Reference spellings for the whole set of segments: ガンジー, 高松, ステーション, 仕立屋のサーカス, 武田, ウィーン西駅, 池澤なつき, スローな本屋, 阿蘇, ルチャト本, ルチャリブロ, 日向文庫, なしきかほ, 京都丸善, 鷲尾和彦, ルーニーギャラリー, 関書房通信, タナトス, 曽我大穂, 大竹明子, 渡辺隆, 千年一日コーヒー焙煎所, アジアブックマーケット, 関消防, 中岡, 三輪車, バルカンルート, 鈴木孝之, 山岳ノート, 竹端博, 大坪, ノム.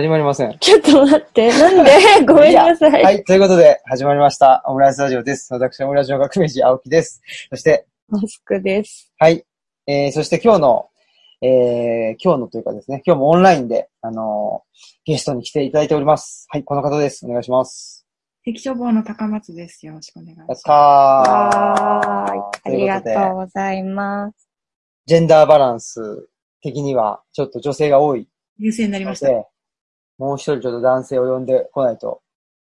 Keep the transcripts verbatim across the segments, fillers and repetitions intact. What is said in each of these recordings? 始まりません。ちょっと待って。なんでごめんなさい。はい。ということで、始まりました。オムライスラジオです。私、オムラジオ革命児、青木です。そして、マスクです。はい。えー、そして今日の、えー、今日のというかですね、今日もオンラインで、あのー、ゲストに来ていただいております。はい。この方です。お願いします。関消防の高松です。よろしくお願いします。はい。ありがとうございます。ジェンダーバランス的には、ちょっと女性が多い。優勢になりました。もう一人ちょっと男性を呼んでこないと。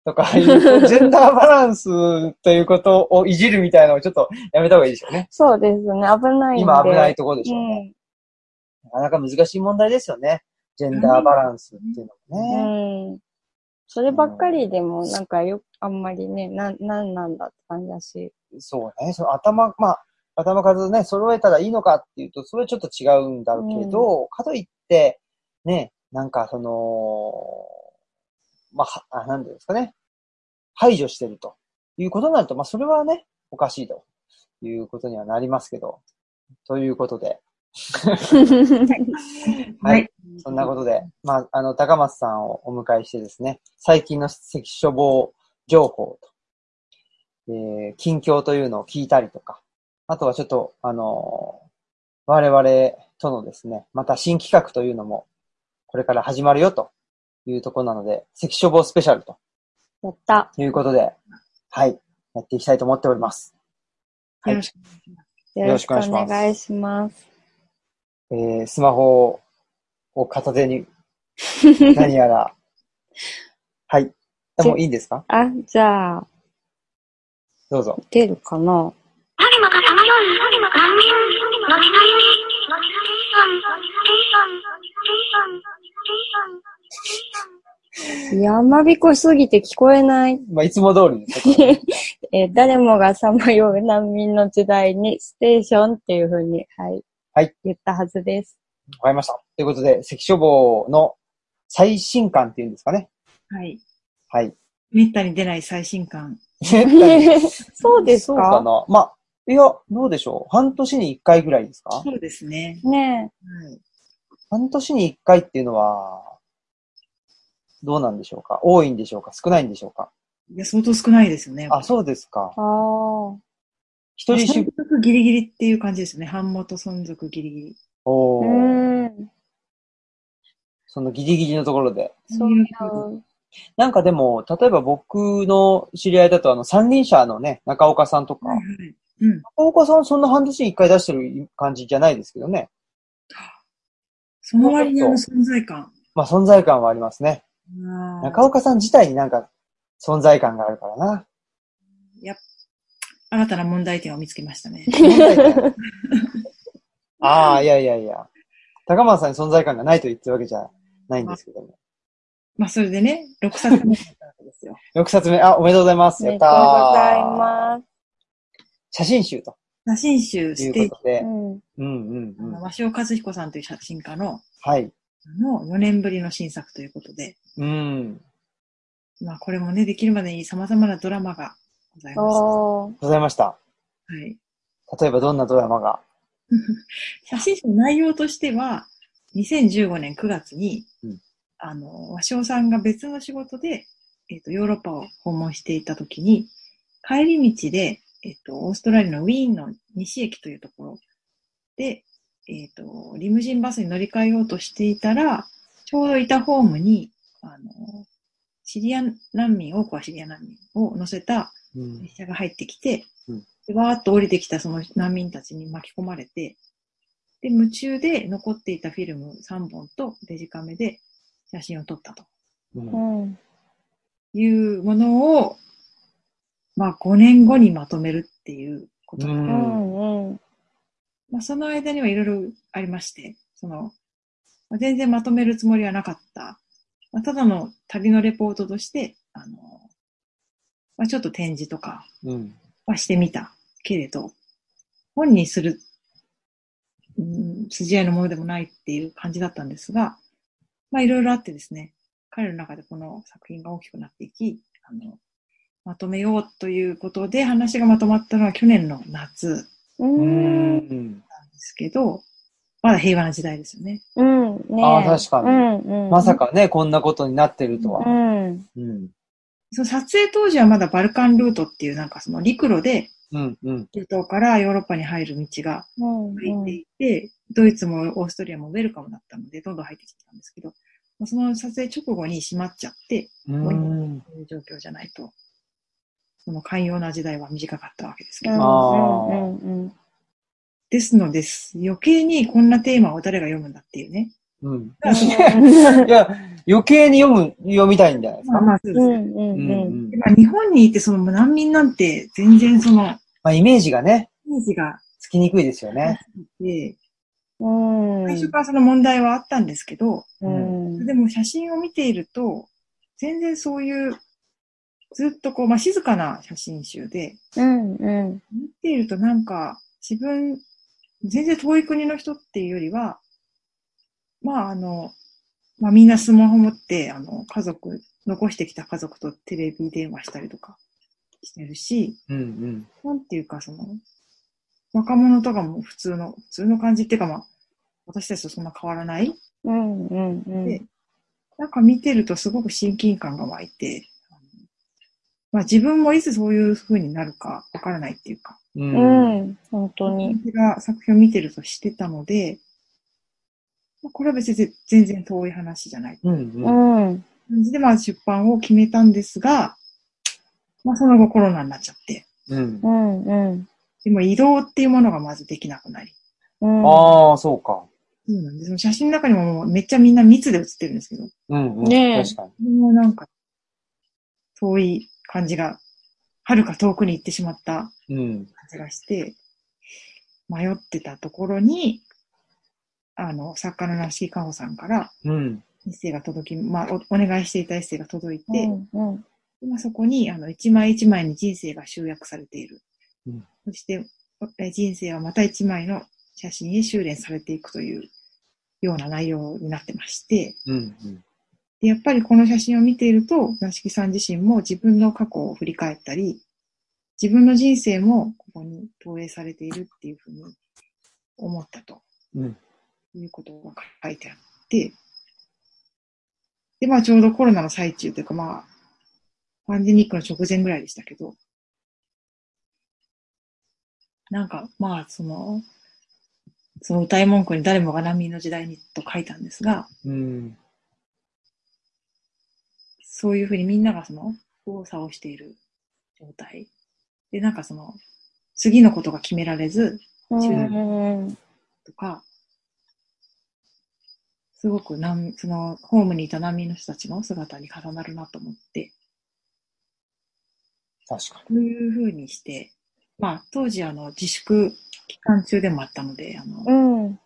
とか、ジェンダーバランスということをいじるみたいなのをちょっとやめた方がいいでしょうね。そうですね。危ないんで。今危ないところでしょうね、うん。なかなか難しい問題ですよね。ジェンダーバランスっていうのもね。うん。そればっかりでも、なんかよ、あんまりね、な、なんなんだって感じだし。そうね。その頭、まあ、頭数ね、揃えたらいいのかっていうと、それはちょっと違うんだろうけど、うん、かといって、ね、なんか、その、まあ、なんですかね。排除してるということになると、まあ、それはね、おかしいということにはなりますけど、ということで。はい、はい。そんなことで、まあ、あの、高松さんをお迎えしてですね、最近の関消防情報と、えー、近況というのを聞いたりとか、あとはちょっと、あの、我々とのですね、また新企画というのも、これから始まるよというところなので、関消防スペシャルと。やった。ということで、はい。やっていきたいと思っております。はい。よろしくお願いします。よろしくお願いします。えー、スマホを片手に、何やら。はい。でもいいんですか？あ、じゃあ。どうぞ。出るかな？やまびこすぎて聞こえない。まあ、いつも通りです。えー、誰もがさまよう難民の時代にステーションっていう風に、はい。はい。言ったはずです。わかりました。ということで、関消防の最新刊っていうんですかね。はい。はい。めったに出ない最新刊。そうですか？そうかな。まあ、いや、どうでしょう。半年に一回ぐらいですか？そうですね。ねえ。はい。半年に一回っていうのは、どうなんでしょうか？多いんでしょうか？少ないんでしょうか？いや、相当少ないですよね。あ、そうですか。ああ。一人出続ギリギリっていう感じですね。版元存続ギリギリ。おー。そのギリギリのところで。そう。なんかでも、例えば僕の知り合いだと、あの、三輪車のね、中岡さんとか。はいはいうん、中岡さんそんな半年に一回出してる感じじゃないですけどね。その割にあの存在感。まあ存在感はありますね。中岡さん自体になんか存在感があるからな。いや、新たな問題点を見つけましたね。ああ、いやいやいや。高松さんに存在感がないと言ってるわけじゃないんですけども。まあそれでね、ろくさつめだったわけですよ。ろくさつめ、あ、おめでとうございます。やったー。おめでとうございます。写真集と。写真集していうことで、うん、うんうんうん。あの、鷲尾和彦さんという写真家の、はい。のよねんぶりの新作ということで。うん。まあこれもね、できるまでに様々なドラマがございました。ございました。はい。例えばどんなドラマが写真集の内容としては、にせんじゅうごねんくがつに、うん、あの、鷲尾さんが別の仕事で、えっと、ヨーロッパを訪問していたときに、帰り道で、えっと、オーストラリアのウィーンの西駅というところで、えっと、リムジンバスに乗り換えようとしていたら、ちょうどいたホームに、あの、シリア難民、多くはシリア難民を乗せた列車が入ってきて、うん、でわーっと降りてきたその難民たちに巻き込まれて、で、夢中で残っていたフィルムさんぼんとデジカメで写真を撮ったと。うん、いうものを、まあごねんごにまとめるっていうことだから、うんまあ、その間にはいろいろありまして、そのまあ、全然まとめるつもりはなかった。まあ、ただの旅のレポートとして、あのまあ、ちょっと展示とかはしてみたけれど、うん、本にする、うん、筋合いのものでもないっていう感じだったんですが、まあいろいろあってですね、彼の中でこの作品が大きくなっていき、あのまとめようということで話がまとまったのは去年の夏なんですけど、まだ平和な時代ですよね。うん、ね。ああ、確かに、うんうん。まさかね、こんなことになってるとは。うん。うん。その撮影当時はまだバルカンルートっていうなんかその陸路で、うんうん。中東からヨーロッパに入る道が入っていて、うんうん、ドイツもオーストリアもウェルカムだったので、どんどん入ってきてたんですけど、その撮影直後に閉まっちゃって、もう今という状況じゃないと、その寛容な時代は短かったわけですけど。あうんうんうん、ですのです。余計にこんなテーマを誰が読むんだっていうね。うん、いや余計に読む読みたいんじゃないですか。まあそうですね。うんうんうん、まあ、日本にいてその難民なんて全然その、まあ、イメージがね、イメージがつきにくいですよね。うん、最初からその問題はあったんですけど、うん、でも写真を見ていると全然そういうずっとこうまあ、静かな写真集で、うんうん、見ているとなんか自分全然遠い国の人っていうよりは。まああの、まあみんなスマホ持って、あの、家族、残してきた家族とテレビ電話したりとかしてるし、うんうん、なんていうかその、若者とかも普通の、普通の感じっていうかまあ、私たちとそんな変わらない、うんうんうん、で、なんか見てるとすごく親近感が湧いて、まあ自分もいつそういう風になるかわからないっていうか、うん、うん、本当に。私が作品を見てるとしてたので、これは別に全然遠い話じゃない。うんうん。感じで、まあ出版を決めたんですが、まあその後コロナになっちゃって。うんうんうん。でも移動っていうものがまずできなくなり。うん、ああ、そうか。そうなんです。写真の中にもめっちゃみんな密で写ってるんですけど。うんうん。ねえ。確かに。もうなんか、遠い感じが、遥か遠くに行ってしまった感じがして、うん、迷ってたところに、あの、作家のなしきかほさんから、うん。エッセイが届き、まあお、お願いしていたエッセイが届いて、うんうん、今そこに、あの、一枚一枚に人生が集約されている。うん、そして、人生はまた一枚の写真へ修練されていくというような内容になってまして、うんうん、でやっぱりこの写真を見ていると、なしきさん自身も自分の過去を振り返ったり、自分の人生もここに投影されているっていうふうに思ったと。うんいうことが書いてあって、で、まあちょうどコロナの最中というかまあ、パンデミックの直前ぐらいでしたけど、なんかまあその、その歌い文句に誰もが難民の時代にと書いたんですが、うん、そういうふうにみんながその、右往左往している状態。で、なんかその、次のことが決められず、うん、とか、すごくなん、その、ホームにいた難民の人たちの姿に重なるなと思って。確かに。というふうにして、まあ、当時、あの、自粛期間中でもあったので、あの、うん、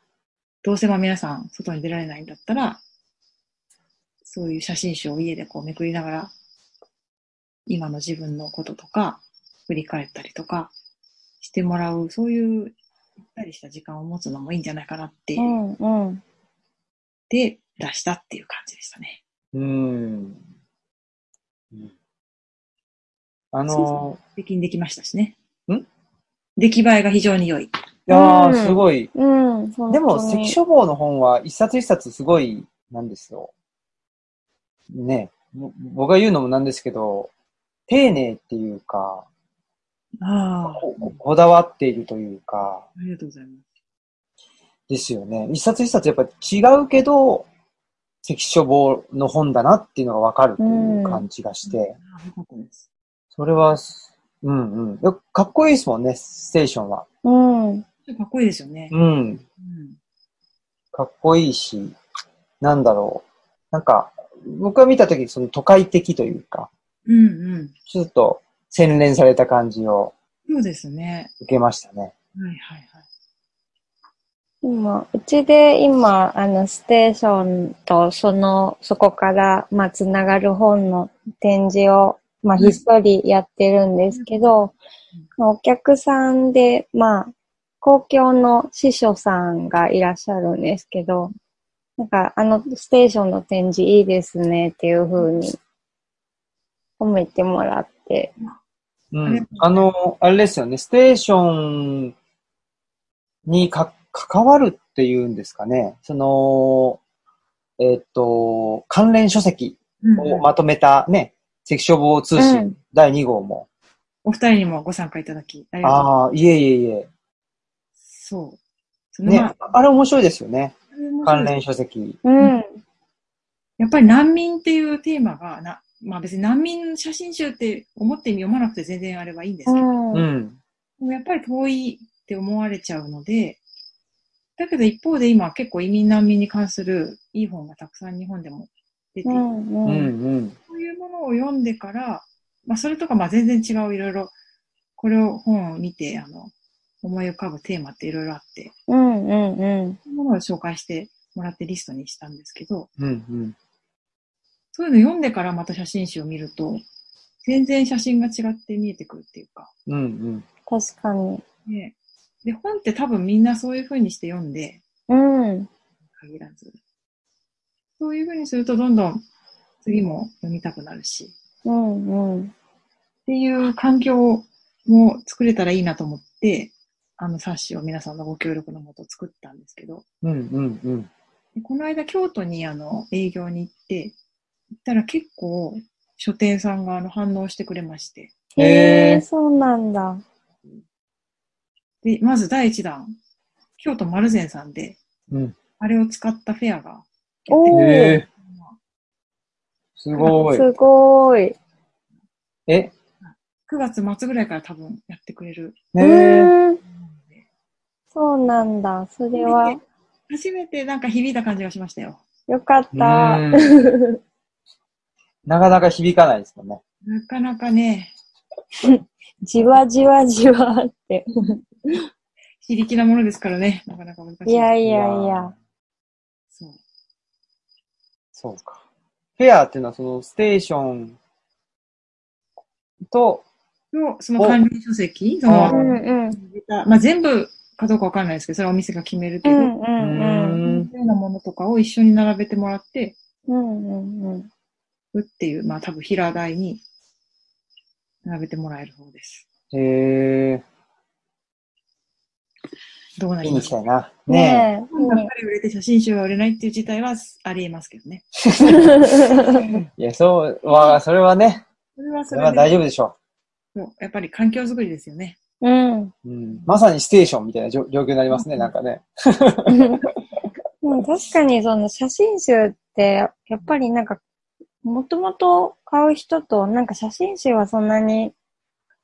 どうせまあ皆さん、外に出られないんだったら、そういう写真集を家でこうめくりながら、今の自分のこととか、振り返ったりとか、してもらう、そういう、ゆったりした時間を持つのもいいんじゃないかなって。うんうんで出したっていう感じでしたね。うーん。あのー、出来にできましたしね。ん？出来栄えが非常に良い。いやー、うん、すごい。うん。でも、関書房の本は一冊一冊すごいなんですよ。ね。僕が言うのもなんですけど、丁寧っていうか、あ こ, こだわっているというか。ありがとうございます。ですよね。一冊一冊やっぱ違うけど、関書房の本だなっていうのがわかるという感じがして。うん、それは、うんうん。かっこいいですもんね、ステーションは。うん。かっこいいですよね。うん。うん、かっこいいし、なんだろう。なんか、僕が見たとき、その都会的というか、うんうん。ちょっと洗練された感じを。そうですね。受けましたね。はいはいはい。今うちで今あのステーションとそのそこからまあつながる本の展示をまあひっそりやってるんですけど、お客さんでまあ公共の司書さんがいらっしゃるんですけど、なんかあのステーションの展示いいですねっていう風に褒めてもらって、うん、あのあれですよね、ステーションにか関わるっていうんですかね、その、えっと、関連書籍をまとめたね、関書房通信だいにごうも。お二人にもご参加いただき、ありがとうございます。ああ、いえいえいえ。そう。そのね、まあ、あれ面白いですよね。関連書籍。うん。やっぱり難民っていうテーマがな、まあ別に難民写真集って思って読まなくて全然あればいいんですけど、うん、でもやっぱり遠いって思われちゃうので、だけど一方で今結構移民難民に関するいい本がたくさん日本でも出ている、うんうん、そういうものを読んでから、まあそれとかまあ全然違ういろいろ、これを本を見て、あの、思い浮かぶテーマっていろいろあって、うんうんうん、そういうものを紹介してもらってリストにしたんですけど、うんうん、そういうの読んでからまた写真集を見ると、全然写真が違って見えてくるっていうか。うんうん、確かに。ね、で、本って多分みんなそういう風にして読んで、うん、限らず。そういう風にするとどんどん次も読みたくなるし、うんうん、っていう環境も作れたらいいなと思って、あの冊子を皆さんのご協力のもと作ったんですけど、うんうんうん、でこの間京都にあの営業に行って、行ったら結構書店さんがあの反応してくれまして。へえー、そうなんだ。で、まずだいいちだん、京都丸善さんで、うん、あれを使ったフェアが。おー、すごい。すごい。え ?くがつ末ぐらいから多分やってくれる。へぇ。そうなんだ、それは。初めてなんか響いた感じがしましたよ。よかった。なかなか響かないですもんね。なかなかね。じわじわじわって。非力なものですからね、なかなか難しい。いやいやいや。そう。そうか。フェアっていうのはそのステーションと、のその関連書籍、その、うんうん、まあ、全部かどうかわかんないですけど、それはお店が決めるけど、うんうんうん、みたいなものとかを一緒に並べてもらって、うんうんうん、うっていう、まあ多分平台に並べてもらえる方です。へー。どうなりますかな。ねえ。本ばっかり売れて写真集は売れないっていう事態はあり得ますけどね。いや、そうは、それはね。それはそれは大丈夫でしょう。そう。やっぱり環境づくりですよね。うん。うん、まさにステーションみたいな状況になりますね、うん、なんかね。うん、確かにその写真集って、やっぱりなんか、もともと買う人と、なんか写真集はそんなに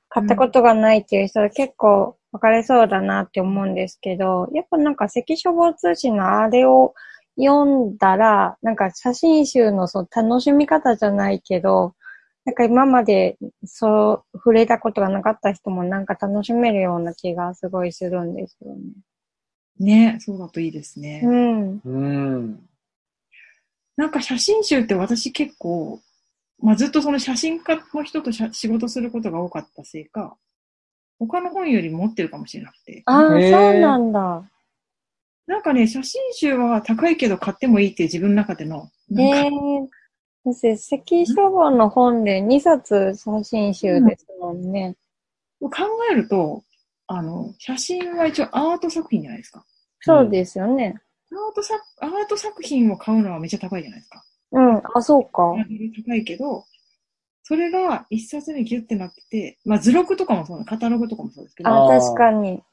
買ったことがないっていう人は結構、分かれそうだなって思うんですけど、やっぱなんか関書房通信のあれを読んだら、なんか写真集のその楽しみ方じゃないけど、なんか今までそう触れたことがなかった人もなんか楽しめるような気がすごいするんですよね。ね、そうだといいですね。うん。うん。なんか写真集って私結構、まあ、ずっとその写真家の人と仕事することが多かったせいか、他の本より持ってるかもしれなくて。ああ、そうなんだ。なんかね、写真集は高いけど買ってもいいっていう自分の中での。ええー。私、関書房の本でにさつ写真集ですもんね。うん、考えると、あの、写真は一応アート作品じゃないですか。そうですよね。うん、アート作、アート作品を買うのはめっちゃ高いじゃないですか。うん、あ、そうか。高いけど、それが一冊にギュってなってて、まあ図録とかもそうだ、カタログとかもそうですけど。ああ、確かに。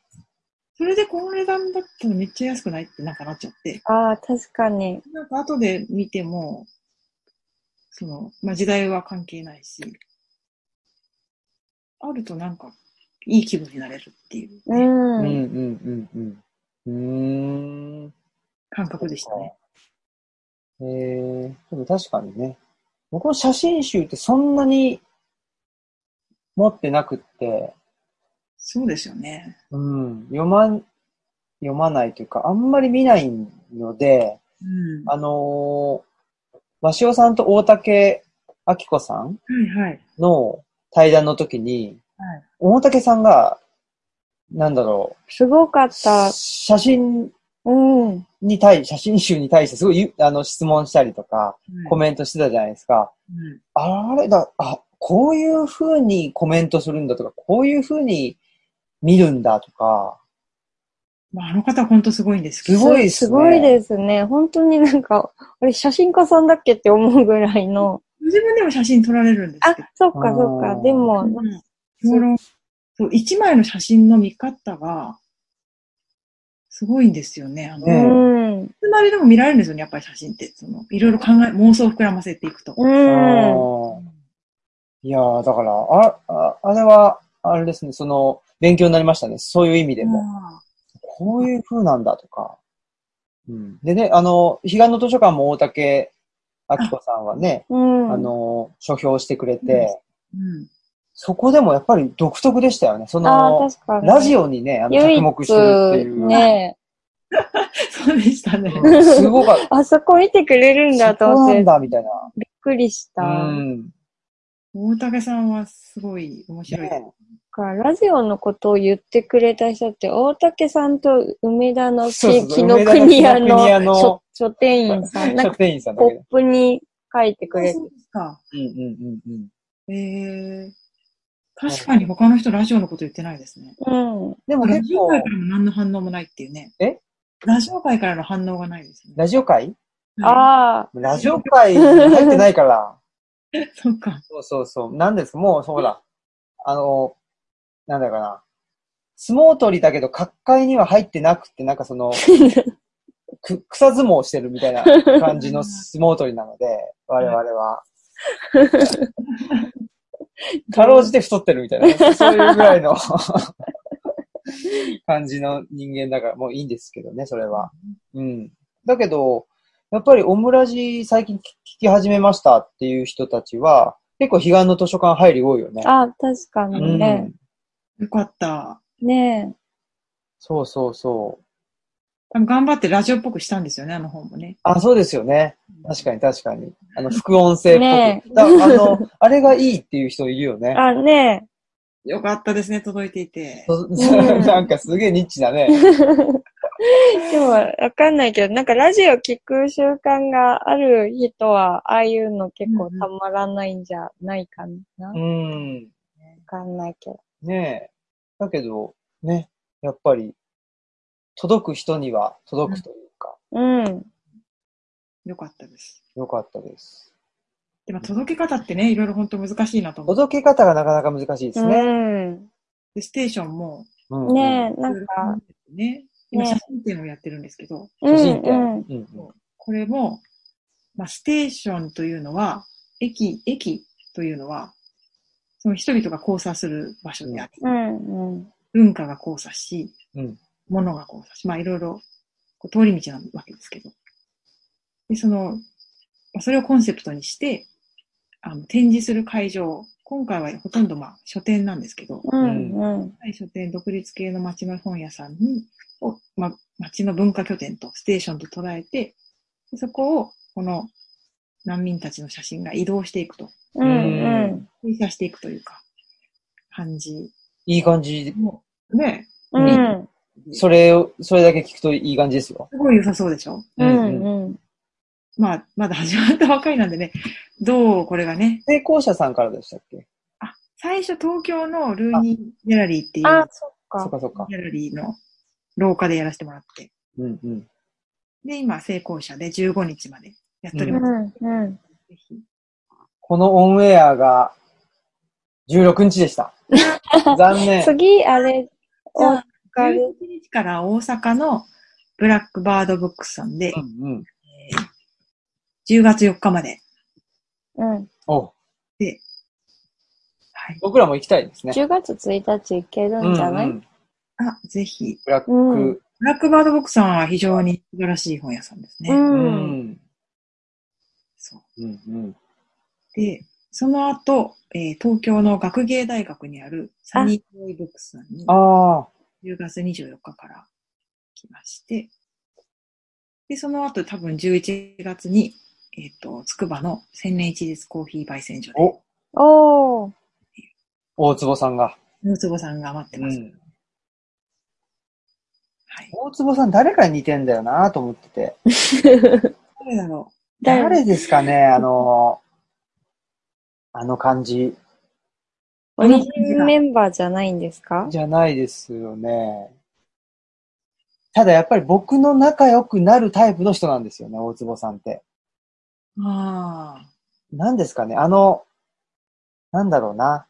それでこの値段だったらめっちゃ安くないってなんかなっちゃって。ああ、確かに。なんか後で見ても、その、まあ時代は関係ないし、あるとなんかいい気分になれるっていう、ね。うん。うんうんうんうん。うーん。感覚でしたね。えー、でも確かにね。僕の写真集ってそんなに持ってなくって。そうですよね。うん。読ま、読まないというか、あんまり見ないので、うん、あのー、鷲尾さんと大竹明子さんの対談の時に、はいはい、大竹さんが、なんだろう。すごかった。写真、うん。に対、写真集に対してすごい、あの、質問したりとか、コメントしてたじゃないですか。うん、あれだ、あ、こういう風にコメントするんだとか、こういう風に見るんだとか、あの方本当すごいんですけど。すごいですね。すごいですね。本当になんか、あれ写真家さんだっけって思うぐらいの。自分でも写真撮られるんですけど。あ、そっかそっか。でも、うん、一枚の写真の見方が、すごいんですよね。あの、うん。つまりでも見られるんですよね、やっぱり写真って。その、いろいろ考え、妄想を膨らませていくと。うん。いやー、だから、あ、あ、あれは、あれですね、その、勉強になりましたね。そういう意味でも。こういう風なんだとか。うん、でね、あの、彼岸の図書館も大竹明子さんはね、あ、うん、あの、書評してくれて、うんうん、そこでもやっぱり独特でしたよね。その、ラジオにね、あの、着目してるっていう。ね、そうでしたね。うん、すごかった。あそこ見てくれるんだと思って。そうなんだ、みたいな。びっくりした。うん、大竹さんはすごい面白い。ね、ラジオのことを言ってくれた人って、大竹さんと梅田の紀ノ国屋の書店員さん、なんかポップに書いてくれて。そうですか。うんうんうんうん。えー、確かに他の人ラジオのこと言ってないですね。うん。でもラジオ界からも何の反応もないっていうね。え？ラジオ界からの反応がないですね。ラジオ界？ああ。ラジオ界入ってないから。そっか。そうそうそう。なんです、もうそうだ。あの、なんだかな。相撲取りだけど、角界には入ってなくて、なんかその、く草相撲をしてるみたいな感じの相撲取りなので、我々は。かろうじて太ってるみたいな、そういうぐらいの感じの人間だから、もういいんですけどね、それは。うん。だけど、やっぱりオムラジ最近聞き始めましたっていう人たちは、結構彼岸の図書館入り多いよね。あ、確かにね。うん、よかった。ねえ。そうそうそう。多分頑張ってラジオっぽくしたんですよね、あの本もね。あ、そうですよね。確かに確かに。あの、副音声っぽく。ね、だあの、あれがいいっていう人いるよね。あ、ねえ。よかったですね、届いていて。なんかすげえニッチだね。でも、わかんないけど、なんかラジオ聞く習慣がある人は、ああいうの結構たまらないんじゃないかな。うん。わかんないけど。ねえ。だけど、ね、やっぱり、届く人には届くというか。うん。うん、よかったです。よかったです。でも届け方ってね、いろいろ本当難しいなと思う。届け方がなかなか難しいですね。うん。で、ステーションも。うん、ねえ、なんか。ね、今写真展をやってるんですけど。ね、写真展。うんうん、これも、まあ、ステーションというのは、駅、駅というのは、その人々が交差する場所であり、うんうん、文化が交差し、うん、物が交差し、まあいろいろこう通り道なわけですけど、でそのそれをコンセプトにしてあの展示する会場、今回はほとんどまあ書店なんですけど、うんうん、書店独立系の町の本屋さんにを、ま、町の文化拠点とステーションと捉えて、そこをこの難民たちの写真が移動していくと。うんうん。停車していくというか、感じ。いい感じ。ねえ。うん。それを、それだけ聞くといい感じですよ。すごい良さそうでしょ？うんうん。まあ、まだ始まったばかりなんでね、どうこれがね。成功者さんからでしたっけ？あ、最初東京のルーニーギャラリーっていう。あ、そっか。そっかそっか。ギャラリーの廊下でやらせてもらって。うんうん。で、今、成功者でじゅうごにちまで。やっております。うんうん、このオンエアがじゅうろくにちでした。残念。次、あれ、大阪じゅういちにちから大阪のブラックバードブックスさんで、うんうんえー、じゅうがつよっかまで。うん。おで、はい、僕らも行きたいですね。じゅうがつついたち行けるんじゃない、うんうん、あ、ぜひ。ブラック、うん。ブラックバードブックスさんは非常に素晴らしい本屋さんですね。うん。うんそううんうん、で、その後、えー、東京の学芸大学にあるサニーボーイブックスさんにじゅうがつにじゅうよっかから来まして、で、その後多分じゅういちがつに、えっと、つくばの千年一日コーヒー焙煎所で。おお大坪さんが。大坪さんが待ってます。うんはい、大坪さん誰かに似てんだよなと思ってて。誰だろう誰ですかねあの、あの感じ。オリジンメンバーじゃないんですかじゃないですよね。ただやっぱり僕の仲良くなるタイプの人なんですよね、大坪さんって。ああ。なんですかね、あの、なんだろうな。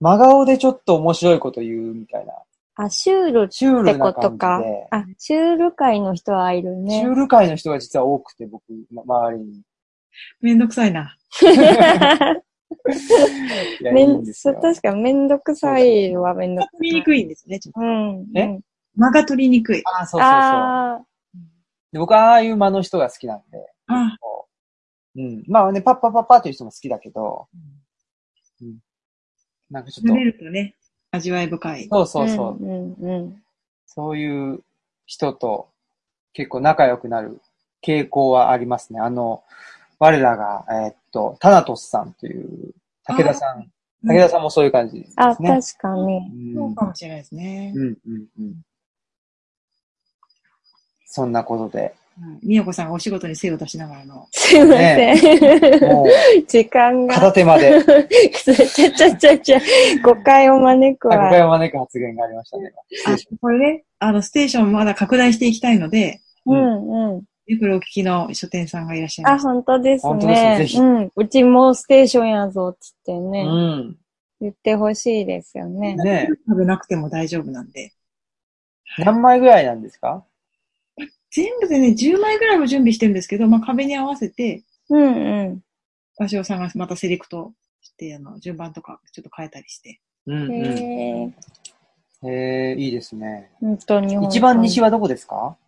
真顔でちょっと面白いこと言うみたいな。あ、シュールってことか。あ、シュール界の人はいるね。シュール界の人が実は多くて、僕、周りに。めんどくさいな。いや、いいんですよ。確かめんどくさいはめんどくさい。取りにくいんですね、ちょっと。うん。え？間が取りにくい。ああ、そうそうそう。あで僕はああいう間の人が好きなんで。あうん。まあね、パッパッパッパという人も好きだけど。うん。うん、なんかちょっと。慣れるとね、味わい深い。そうそうそう。うんうんうん、そういう人と結構仲良くなる傾向はありますね。あの、我らが、えー、っと、タナトスさんという、武田さん。武田さんもそういう感じですね。あ、確かに。そうかもしれないですね。うんうんうん。そんなことで。みよこさんがお仕事に精を出しながらの。すいません。ね、もう時間が。片手まで。ちゃちゃちゃちゃ。誤解を招くわ。誤解を招く発言がありましたね。あ、これね、あの、ステーションまだ拡大していきたいので。うんうん。ゆくるお聞きの書店さんがいらっしゃいます。あ、本当ですね。本当ですね。ぜひ。うん。うちもうステーションやぞ、つってね。うん。言ってほしいですよね。ね。食べなくても大丈夫なんで。何枚ぐらいなんですか？全部でね、じゅうまいぐらいを準備してるんですけど、まあ、壁に合わせて、うんうん。場所を探す、またセレクトして、あの、順番とか、ちょっと変えたりして。うん、うん。へえ、いいですね。本当に。一番西はどこですか？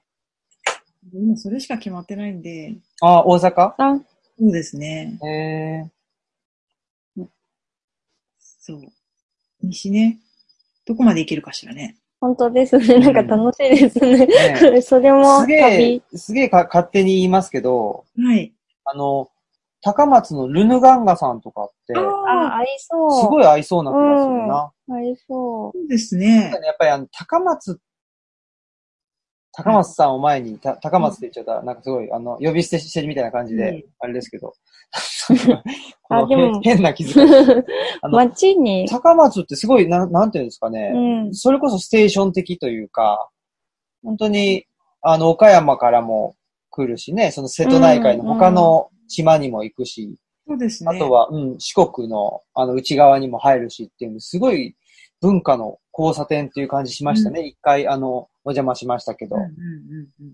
今、それしか決まってないんで。あ、大阪？あ、そうですね。へえ。そう。西ね。どこまで行けるかしらね。本当ですね。なんか楽しいですね。うん、ねそれも旅。すげえ、すげえか勝手に言いますけど、はい。あの、高松のルヌガンガさんとかって、ああ、合いそう。すごい合いそうな気がするな。うん、合いそう。そうですね。やっぱりあの、高松、高松さんを前に、た高松って言っちゃったら、なんかすごい、あの、呼び捨てしてるみたいな感じで、うん、あれですけど。あでも変な気づき。街に。高松ってすごい、な、なんていうんですかね、うん。それこそステーション的というか、本当に、あの、岡山からも来るしね、その瀬戸内海の他の島にも行くし、うんうん、そうですね。あとは、うん、四国の、あの、内側にも入るしっていう、すごい文化の交差点っていう感じしましたね。一、うん、回、あの、お邪魔しましたけど。うんうんうんうん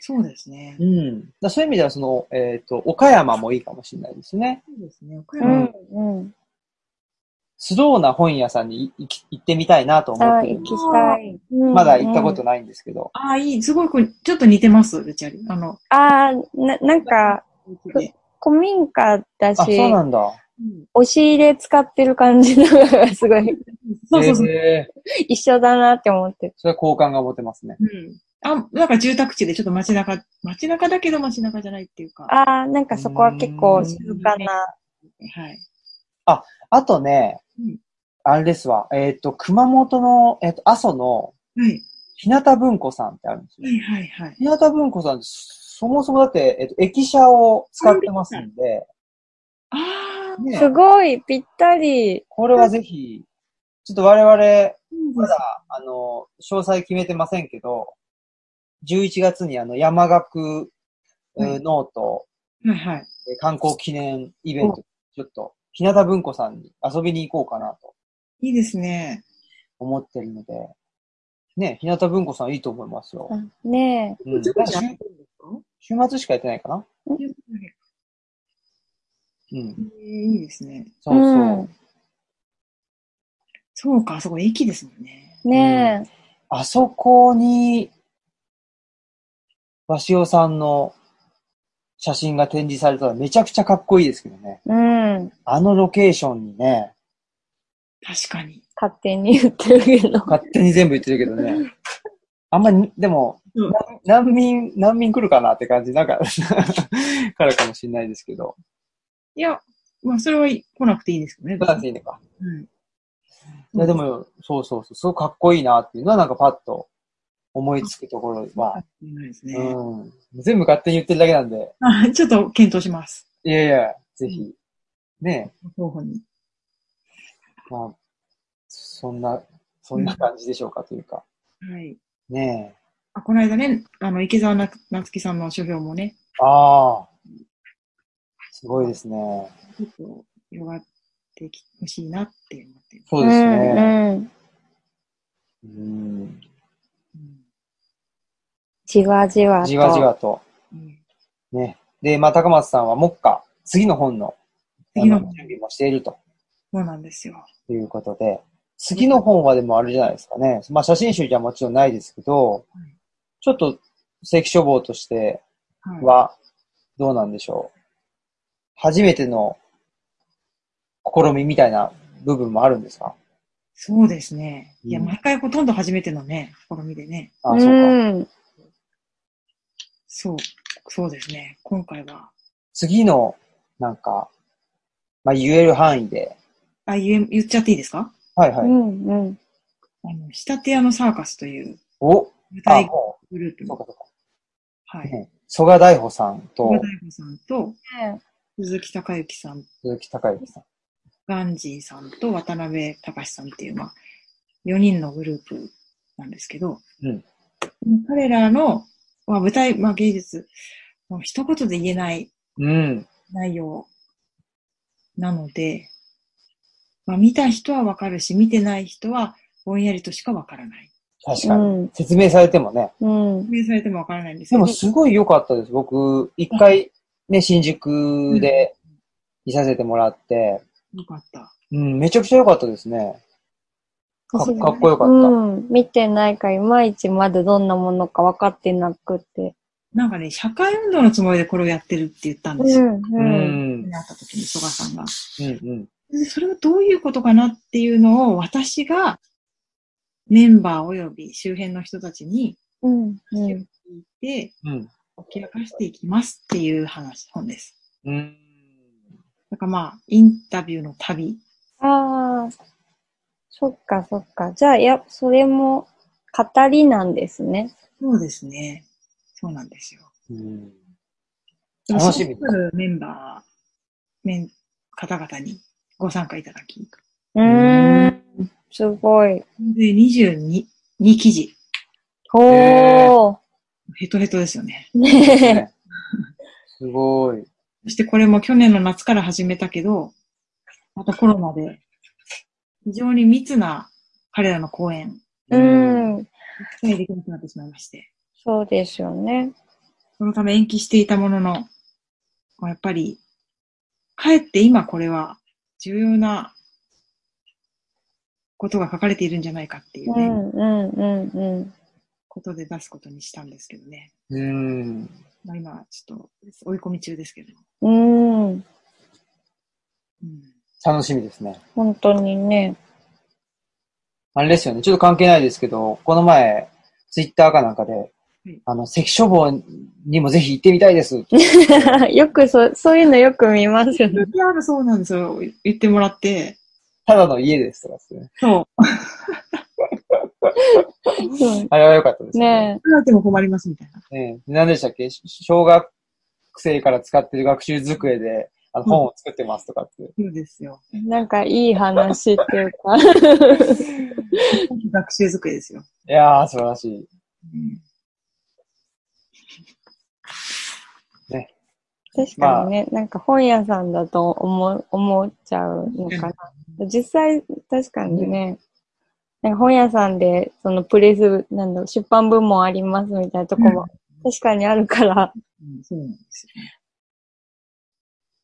そうですね。うん。だそういう意味では、その、えっと、岡山もいいかもしれないですね。そうですね、岡山。うん。うん、スローな本屋さんに行き行ってみたいなと思ってるんです。あ行きたい。まだ行ったことないんですけど。うんうん、ああ、いい。すごく、ちょっと似てます、ルチャリ。あの。ああ、な、なんか、古民家だし。あ、そうなんだ。押し入れ使ってる感じのがすごい。そうそうそう。えー、一緒だなって思って。それは好感が持てますね。うん。あ、なんか住宅地でちょっと街中、街中だけど街中じゃないっていうか。ああ、なんかそこは結構静かな。はい。あ、あとね、うん、あれですわ、えっと、熊本の、えっと、阿蘇の、はい。日向文庫さんってあるんですよ。はいはいはい。日向文庫さんって、そもそもだって、えっと、駅舎を使ってますんで。ああ、ね、すごい、ぴったり。これはぜひ、ちょっと我々、まだ、あの、詳細決めてませんけど、じゅういちがつにあの山岳ノート、うんはいはい、観光記念イベント、ちょっと日向文庫さんに遊びに行こうかなと。いいですね。思ってるので。ね、日向文庫さんいいと思いますよ。ねえ、うん週。週末しかやってないかな、うん、いいですね。そうそう。うん、そうか、あそこ駅ですもんね。ねえ、うん。あそこに、鷲尾さんの写真が展示されたらめちゃくちゃかっこいいですけどね。うん。あのロケーションにね。確かに。勝手に言ってるけど。勝手に全部言ってるけどね。あんまり、でも、うん、難民、難民来るかなって感じ、なんか、からかもしれないですけど。いや、まあそれは来なくていいんですけどね。来なくていいのか。うん。いやでも、そうそうそう、すごくかっこいいなっていうのはなんかパッと。思いつくところは、ねうん、全部勝手に言ってるだけなんで。あ、ちょっと検討します。いやいや、ぜひ。ねえ。候補に。まあ、そんな、そんな感じでしょうかというか。うん、はい。ねえ。あ、この間ね、あの、池澤なつきさんの書評もね。ああ。すごいですね。ちょっと広がってほしいなって思って。そうですね。うん。うん、じわじわと。じわじわと。うん、ね。で、まあ、高松さんは目下、次の本の、次の本もしていると。そうなんですよ。ということで、次の本はでもあれじゃないですかね。まあ、写真集じゃもちろんないですけど、はい、ちょっと正規書房としては、どうなんでしょう。はい、初めての試みみたいな部分もあるんですか？そうですね。いや、毎回ほとんど初めてのね、試みでね。ああ、そうか。うん。そう、そうですね。今回は。次の、なんか、まあ、言える範囲で。あ、言え、言っちゃっていいですか？はいはい。うんうん。あの、仕立屋のサーカスという。お舞台グループの。そうかそうか。はい。ね、曽我大穂さんと。曽我大穂さんと。ね、鈴木孝之さん。鈴木孝之さん。ガンジーさんと渡辺隆さんっていう、まあ、よにんのグループなんですけど、うん、彼らの、まあ、舞台、まあ、芸術、もう一言で言えない内容なので、うん、まあ、見た人はわかるし、見てない人はぼんやりとしかわからない。確かに、うん。説明されてもね。うん、説明されてもわからないんですけど。でもすごい良かったです。僕、一回ね、新宿でいさせてもらって、よかった。うん、めちゃくちゃ良かったですね。か, かっこよかった。うん、見てないから、いまいちまだどんなものか分かってなくて。なんかね、社会運動のつもりでこれをやってるって言ったんですよ。うん、うん。なった時に、曽我さんが。うんうん。それはどういうことかなっていうのを、私がメンバー及び周辺の人たちに、うん。聞いて、うん。解き明かしていきますっていう話、本です。うん。なんかまあ、インタビューの旅。ああ、そっかそっか。じゃあ、いや、それも語りなんですね。そうですね。そうなんですよ。うん、楽しみ。メンバー、方々にご参加いただき。うーん、すごい。で、にじゅうに、に記事。おー。ヘトヘトですよね。ねすごい。そしてこれも去年の夏から始めたけど、またコロナで、非常に密な彼らの公演。うん。期待できなくなってしまいまして。そうですよね。そのため延期していたものの、やっぱり、かえって今これは重要なことが書かれているんじゃないかっていうね。うんうんうんうん。ことで出すことにしたんですけどね。うん。まあ、今、ちょっと追い込み中ですけど。うーん。うん、楽しみですね。本当にね。あれですよね。ちょっと関係ないですけど、この前、ツイッターかなんかで、はい、あの、関書房にもぜひ行ってみたいです。よくそ、そういうのよく見ますよね。そうなんですよ。行ってもらって。ただの家ですとかですね。そう。あれは良かったですね。ねえ。なっても困りますみたいな。ねえ。何でしたっけ？小学生から使ってる学習机で、あの、本を作ってますとかって。そうですよ。なんかいい話っていうか。学習机ですよ。いやー、素晴らしい。うん、ね。確かにね、まあ、なんか本屋さんだと思、思っちゃうのかな。実際、確かにね。うん、なんか本屋さんで、そのプレス、なんだろ、出版部門ありますみたいなとこも、確かにあるから。うん、そうなんですよね。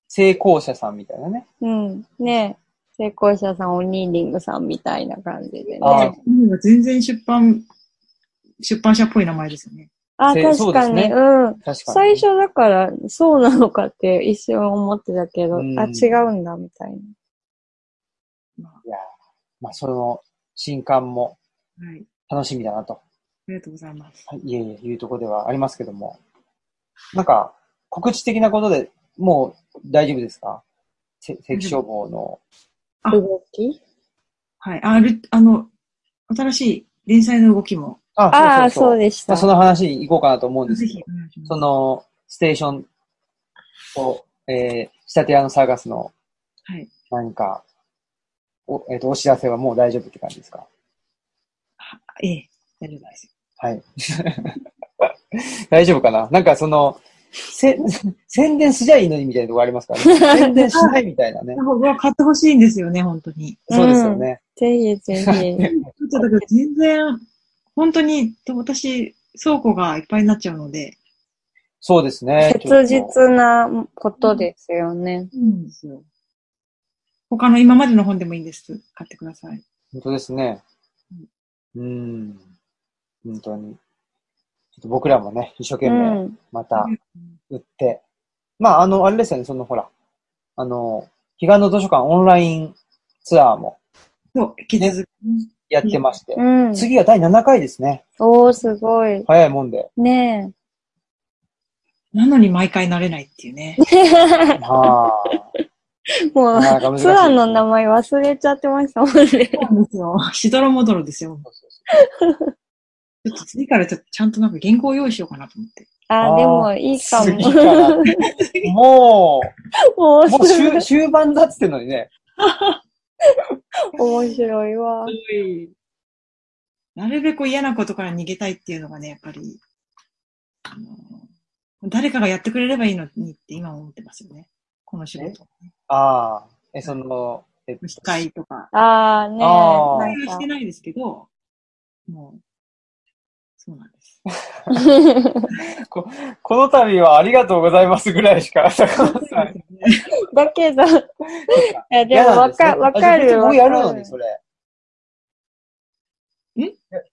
成功者さんみたいなね。うん。ね、成功者さん、オニーリングさんみたいな感じでね。あ、全然出版、出版社っぽい名前ですよね。あ、確かに。うん。確かに。最初だから、そうなのかって一瞬思ってたけど、うん、あ、違うんだみたいな。いや、まあ、その、新刊も楽しみだなと、はい。ありがとうございます。いえいえ、いうところではありますけども。なんか、告知的なことでもう大丈夫ですか？関書房の。動き？はい。ある、あの、新しい連載の動きも。ああ、そうでした。その話に行こうかなと思うんですけど、その、ステーションと、えー、仕立屋のサーカスの、はい。何か、お、えっと、お知らせはもう大丈夫って感じですか？ええ、大丈夫です。はい。大丈夫かな。なんかその、せ宣伝しちゃいいのにみたいなとこありますからね。宣伝しないみたいなね。買ってほしいんですよね、本当に。そうですよね。うん、ぜひぜひ。ちょっとだから全然、本当に私、倉庫がいっぱいになっちゃうので。そうですね。切実なことですよね。うんですよ。他の今までの本でもいいんです。買ってください。本当ですね。うん。本当に。ちょっと僕らもね、一生懸命、また、売って。うん、まあ、あの、あれですよね、その、ほら、あの、彼岸の図書館オンラインツアーも、そう、引き続きやってまして、うん、次はだいななかいですね。おー、すごい。早いもんで。ねえ。なのに毎回慣れないっていうね。はぁ。もう、ツアーの名前忘れちゃってましたもんね。そうですよ。しどろもどろですよ。ちょっと次からちょっとちゃんとなんか原稿を用意しようかなと思って。ああ、でもいいかも。かもう、もう、もう終、終盤だって言ってんのにね。面白いわ。なるべく嫌なことから逃げたいっていうのがね、やっぱり、あの、誰かがやってくれればいいのにって今思ってますよね。この仕事。ああ、え、その、え、機械とか。ああ、ねえ。対応してないですけど、もう、そうなんですこ。この度はありがとうございますぐらいしか。だけど、いやでもわか、わかるわ。もうやるのに、それ。ん？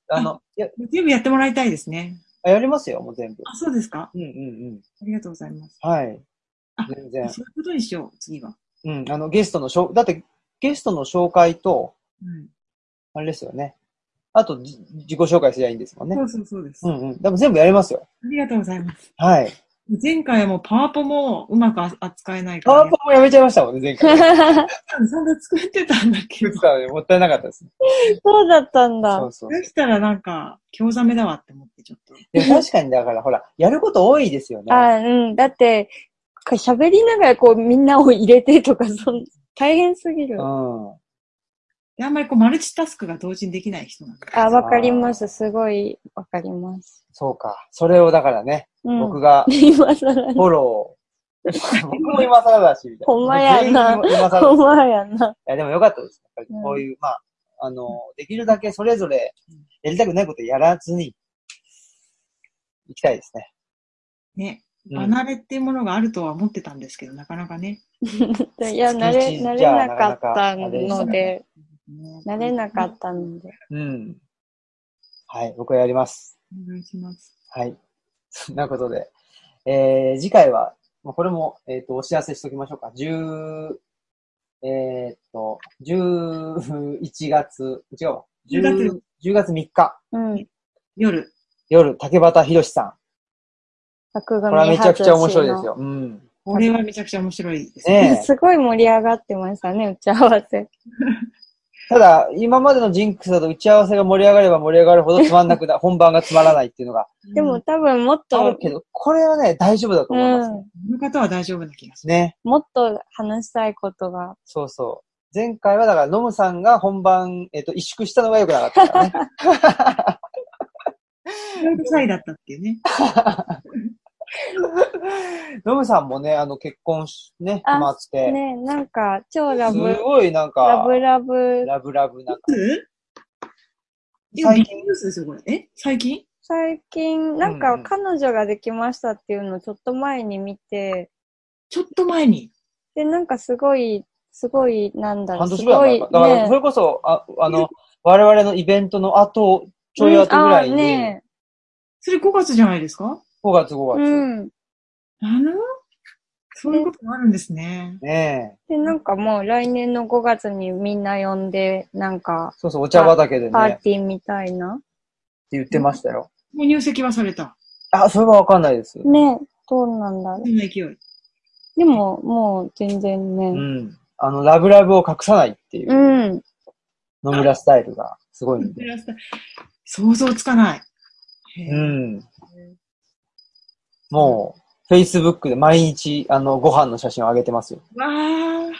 あの、いや、全部やってもらいたいですね。あ、やりますよ、もう全部。あ、そうですか？うんうんうん。ありがとうございます。はい。全然。そういうことにしよう、次は。うん、あの、ゲストのしょ、だって、ゲストの紹介と、うん、あれですよね。あと、自己紹介すればいいんですもんね。そうそうそうです。うんうん。でも全部やりますよ。ありがとうございます。はい。前回はもうパワポもうまく扱えないから、ね。パワポもやめちゃいましたもんね、前回。そんな作ってたんだっけど。もったいなかったですね。そうだったんだ。そうそう。そしたらなんか、興ざめだわって思ってちょっと。いや、確かにだからほら、やること多いですよね。ああ、うん。だって、喋りながらこうみんなを入れてとか、そん大変すぎる。うん。あんまりこうマルチタスクが同時にできない人なんです。あ、わかります。すごいわかります。そうか。それをだからね、うん、僕がフォロー。僕も今更だし、みたいな。ほんまやな。ほんまやな。いや、でもよかったです。やっぱりこういう、うん、まあ、あの、できるだけそれぞれやりたくないことやらずに行きたいですね。ね。離れっていうものがあるとは思ってたんですけど、なかなかね。いや、慣れ、慣れなかったので。なかなか慣れなかったので。うん。はい、僕はやります。お願いします。はい。そんなことで、えー、次回は、これも、えっと、お知らせしときましょうか。10、えっと、じゅういちがつ、違うわ。じゅうがつみっか。うん。夜。夜、竹端博さん。これはめちゃくちゃ面白いですよ。うん。これはめちゃくちゃ面白いですね。ねすごい盛り上がってましたね、打ち合わせ。ただ、今までのジンクスだと打ち合わせが盛り上がれば盛り上がるほどつまんなくな、本番がつまらないっていうのが。でも多分もっと。あるけど、これはね、大丈夫だと思います、ね。うん。この方は大丈夫な気がする。ね。もっと話したいことが。そうそう。前回はだから、ノムさんが本番、えっと、萎縮したのが良くなかったからね。それが際だったっていうね。ノムさんもね、あの、結婚し、ね、決まって。ね、なんか、超ラブ。すごい、なんか、ラブラブ。ラブラブなんか。え最近ニュースですよ、これ。え最近最近、なんか、彼女ができましたっていうのをちょっと前に見て。ちょっと前にで、なんかすごい、すごい、なんだろう。半年ぐらい前か。だから、それこそ、あ、あの、我々のイベントの後、ちょい後ぐらいに。うん、あね、それごがつじゃないですかごがつごがつ。うん。あのそういうこともあるんですね。ねえ。で、なんかもう来年のごがつにみんな呼んで、なんか。そうそう、お茶畑でね。パーティーみたいな。って言ってましたよ。うん、もう入籍はされた。あ、それはわかんないです。ねえ、どうなんだろう。そんな勢い。でも、もう全然ね。うん。あの、ラブラブを隠さないっていう。うん。野村スタイルがすごいんで。野村スタイル。想像つかない。うん。もう、Facebook で毎日、あの、ご飯の写真を上げてますよ。わー。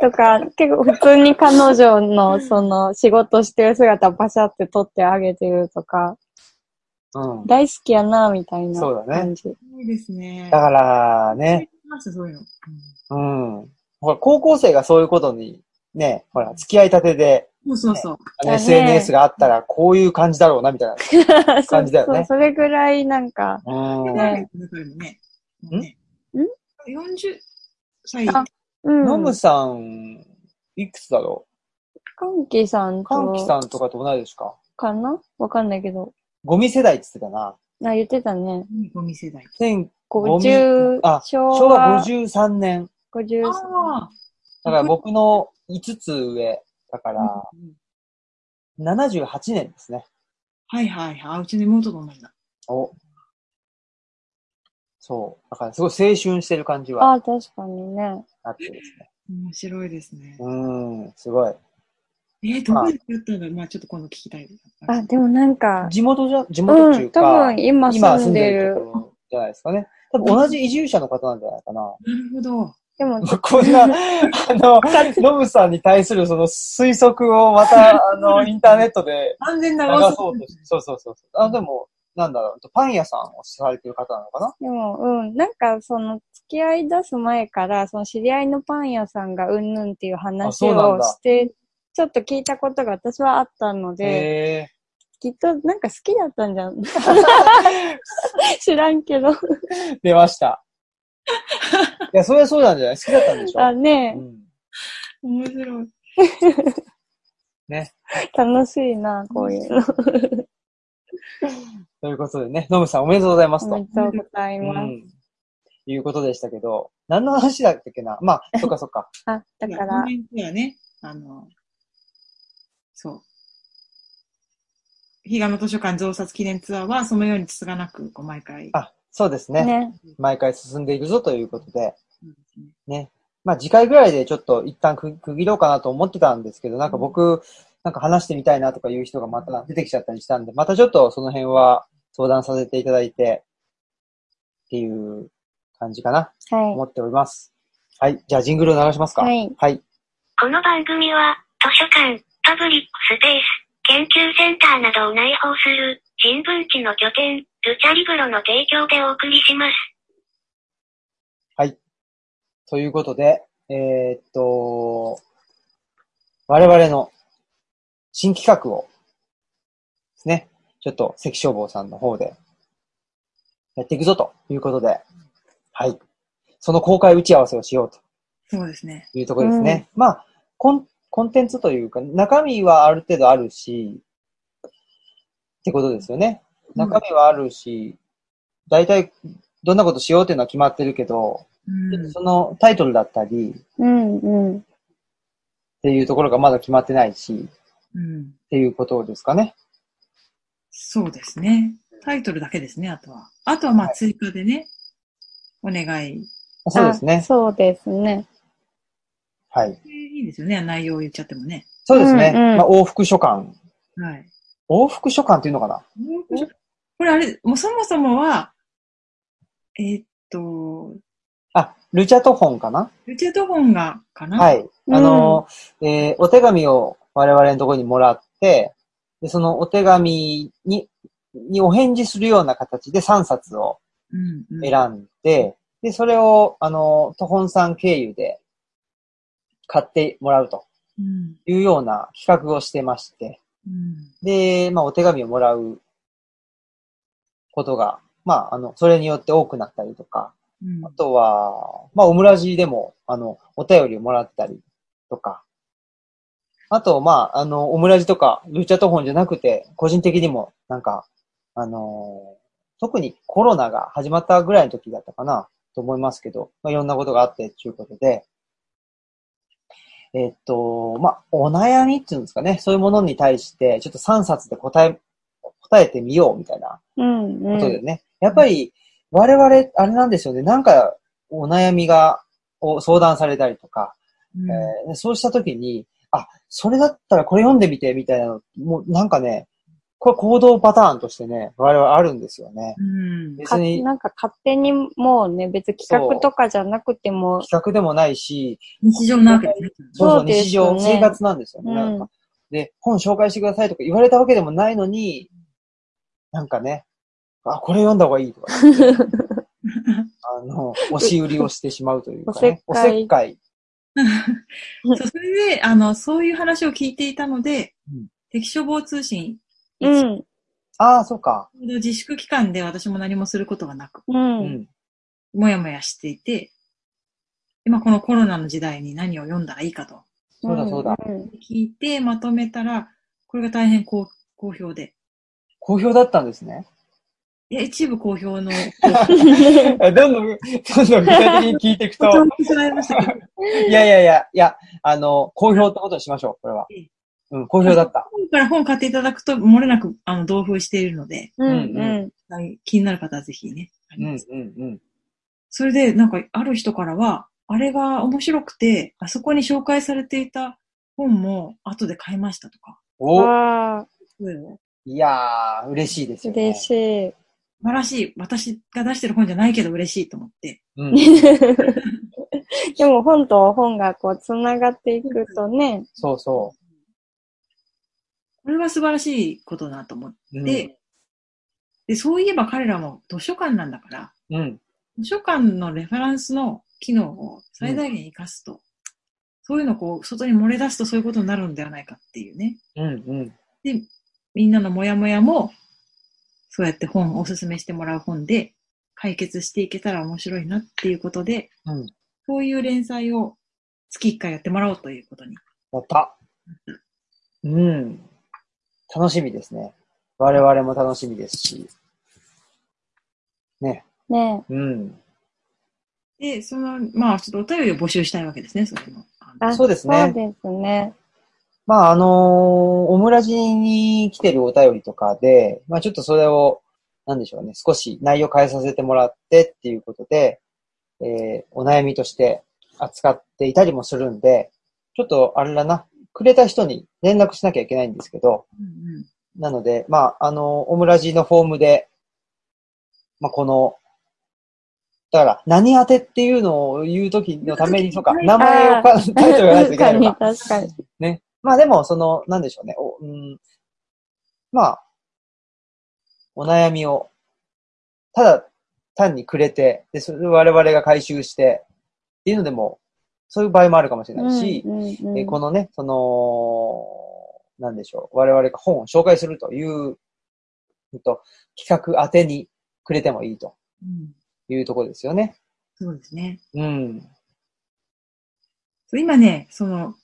とか、結構普通に彼女のその仕事してる姿をパシャって撮ってあげてるとか、うん、大好きやなみたいな感じ。そうだね。いいですね。だからね。そういうの。うん。ほら、高校生がそういうことに、ね、ほら、付き合いたてで、そうそうそう。ね、エスエヌエス があったら、こういう感じだろうな、みたいな感じだよね。そうそう、それぐらいなんか、うん。ね、んん ?よんじゅっさい。うん。ノムさん、いくつだろう？カンキさんと。カンキさんとかと同じですか？かな？わかんないけど。ゴミ世代って言ってたな。あ、言ってたね。ゴミ世代。せんごじゅう、あ、昭和ごじゅうさんねん。ごじゅうさんねん。あ、だから僕のいつつ上。だから、うんうん、ななじゅうはちねんですね。はいはいはい。あ、うちの妹と同じだ。お。そう。だからすごい青春してる感じは。ああ、確かにね。あってですね。面白いですね。うん、すごい。えー、どこで出会ったんだろう、まあちょっと今度聞きたいです。あ、でもなんか。地元じゃ、地元っていうか、うん、多分今住んでる。じゃないですかね。多分同じ移住者の方なんじゃないかな。なるほど。でも、こんな、あの、ノムさんに対するその推測をまた、あの、インターネットで流そうとして、そうそうそう。あ、でも、なんだろう、パン屋さんをされてる方なのかな？でも、うん、なんか、その、付き合い出す前から、その知り合いのパン屋さんがうんぬんっていう話をして、ちょっと聞いたことが私はあったので、きっとなんか好きだったんじゃん。知らんけど。出ました。いや、それはそうなんじゃない？好きだったんでしょ？あ、ねえ、うん。面白い。ね。楽しいな、こういうの。ということでね、ノムさんおめでとうございますと。おめでとうございます。うん、いうことでしたけど、何の話だったっけな？まあ、そっかそっか。あ、だから。コメントはね、あの、そう。彼岸の図書館増刷記念ツアーは、そのようにつつがなく、こう毎回。あ、そうですね。ね、毎回進んでいくぞということで、ね。まあ次回ぐらいでちょっと一旦区切ろうかなと思ってたんですけど、なんか僕、なんか話してみたいなとかいう人がまた出てきちゃったりしたんで、またちょっとその辺は相談させていただいて、っていう感じかな。はい。思っております。はい。じゃあジングルを流しますか。はい。はい。この番組は、図書館、パブリックスペース、研究センターなどを内包する、新聞地の拠点、ルチャリブロの提供でお送りします。はい。ということで、えー、っと、我々の新企画をですね、ちょっと関消防さんの方でやっていくぞということで、はい。その公開打ち合わせをしようと。そうですね。いうところですね。うん、まあコン、コンテンツというか、中身はある程度あるし、ってことですよね。中身はあるし、大体どんなことしようっていうのは決まってるけど、うん、そのタイトルだったり、うんうん、っていうところがまだ決まってないし、うん、っていうことですかね。そうですね。タイトルだけですね、あとは。あとはまあ追加でね、はい、お願い。そうですね。そうですね。はい。いいですよね、内容を言っちゃってもね。そうですね。うんうん、まあ、往復書簡。はい。往復書簡っていうのかな？これあれ、もうそもそもは、えー、っと、あ、ルチャト本かな？ルチャト本が、かな？はい。あの、うん、えー、お手紙を我々のところにもらって、でそのお手紙に、にお返事するような形でさんさつを選んで、うんうん、で、それを、あの、ト本さん経由で買ってもらうというような企画をしてまして、うん、で、まあ、お手紙をもらうことが、まあ、あの、それによって多くなったりとか、うん、あとは、まあ、オムラジでも、あの、お便りをもらったりとか、あと、まあ、あの、オムラジとか、ルチャト本じゃなくて、個人的にも、なんか、あのー、特にコロナが始まったぐらいの時だったかな、と思いますけど、まあ、いろんなことがあって、ということで、えっと、まあ、お悩みっていうんですかね。そういうものに対して、ちょっとさんさつで答え、答えてみようみたいなことでね。うんうん、やっぱり、我々、あれなんですよね。なんか、お悩みが、を相談されたりとか、うんえー、そうしたときに、あ、それだったらこれ読んでみて、みたいなの、もうなんかね、これ行動パターンとしてね、我々あるんですよね。うん、別に。なんか勝手にもうね、別に企画とかじゃなくても。企画でもないし。日常なわけですね。そうそう、日常、生活なんですよね。なんか。で、本紹介してくださいとか言われたわけでもないのに、なんかね、あ、これ読んだ方がいいとか。あの、押し売りをしてしまうというかね。おせっかい。そう、それで、あの、そういう話を聞いていたので、うん、適所防通信。うん。ああ、そうか。自粛期間で私も何もすることがなく、うん。もやもやしていて、今このコロナの時代に何を読んだらいいかと。そうだそうだ。聞いてまとめたら、これが大変好評で。好評だったんですね。いや、一部好評の。どんどん、どんどん具体的に聞いていくと。いやいやいや、いや、あの、好評ってことにしましょう、これは。うん、好評だった。本から本買っていただくと、漏れなく、あの、同封しているので。うんうん、はい。気になる方はぜひね。うんうんうん。それで、なんか、ある人からは、あれが面白くて、あそこに紹介されていた本も、後で買いましたとか。おぉ、うん、いやー、嬉しいですよね。嬉しい。素晴らしい。私が出してる本じゃないけど、嬉しいと思って。うん。でも、本と本がこう、つながっていくとね。そうそう。これは素晴らしいことだと思って、うん、で、そういえば彼らも図書館なんだから、うん、図書館のレファランスの機能を最大限活かすと、うん、そういうのをこう外に漏れ出すとそういうことになるんではないかっていうね。うんうん、で、みんなのモヤモヤも、そうやって本をおすすめしてもらう本で解決していけたら面白いなっていうことで、うん、そういう連載を月いっかいやってもらおうということに。やった。うん。楽しみですね。我々も楽しみですし。ね。ね。うん。で、その、まあ、ちょっとお便りを募集したいわけですね、それも。あ、そうですね。そうですね。まあ、あのー、オムラジに来てるお便りとかで、まあ、ちょっとそれを、なんでしょうね、少し内容変えさせてもらってっていうことで、えー、お悩みとして扱っていたりもするんで、ちょっと、あれだな。くれた人に連絡しなきゃいけないんですけど、うんうん、なので、まあ、あの、オムラジのフォームで、まあ、この、だから、何当てっていうのを言うときのために、そうか、名前を、タイトルがないといけないのか。確かに、確かに。ね。まあでも、その、なんでしょうね。おうん、まあ、お悩みを、ただ単にくれて、で、それを我々が回収して、っていうのでも、そういう場合もあるかもしれないし、うんうんうん、えこのね、その、なんでしょう、我々が本を紹介するという、えっと、企画当てにくれてもいいというところですよね。うん、そうですね。うん。今ね、その、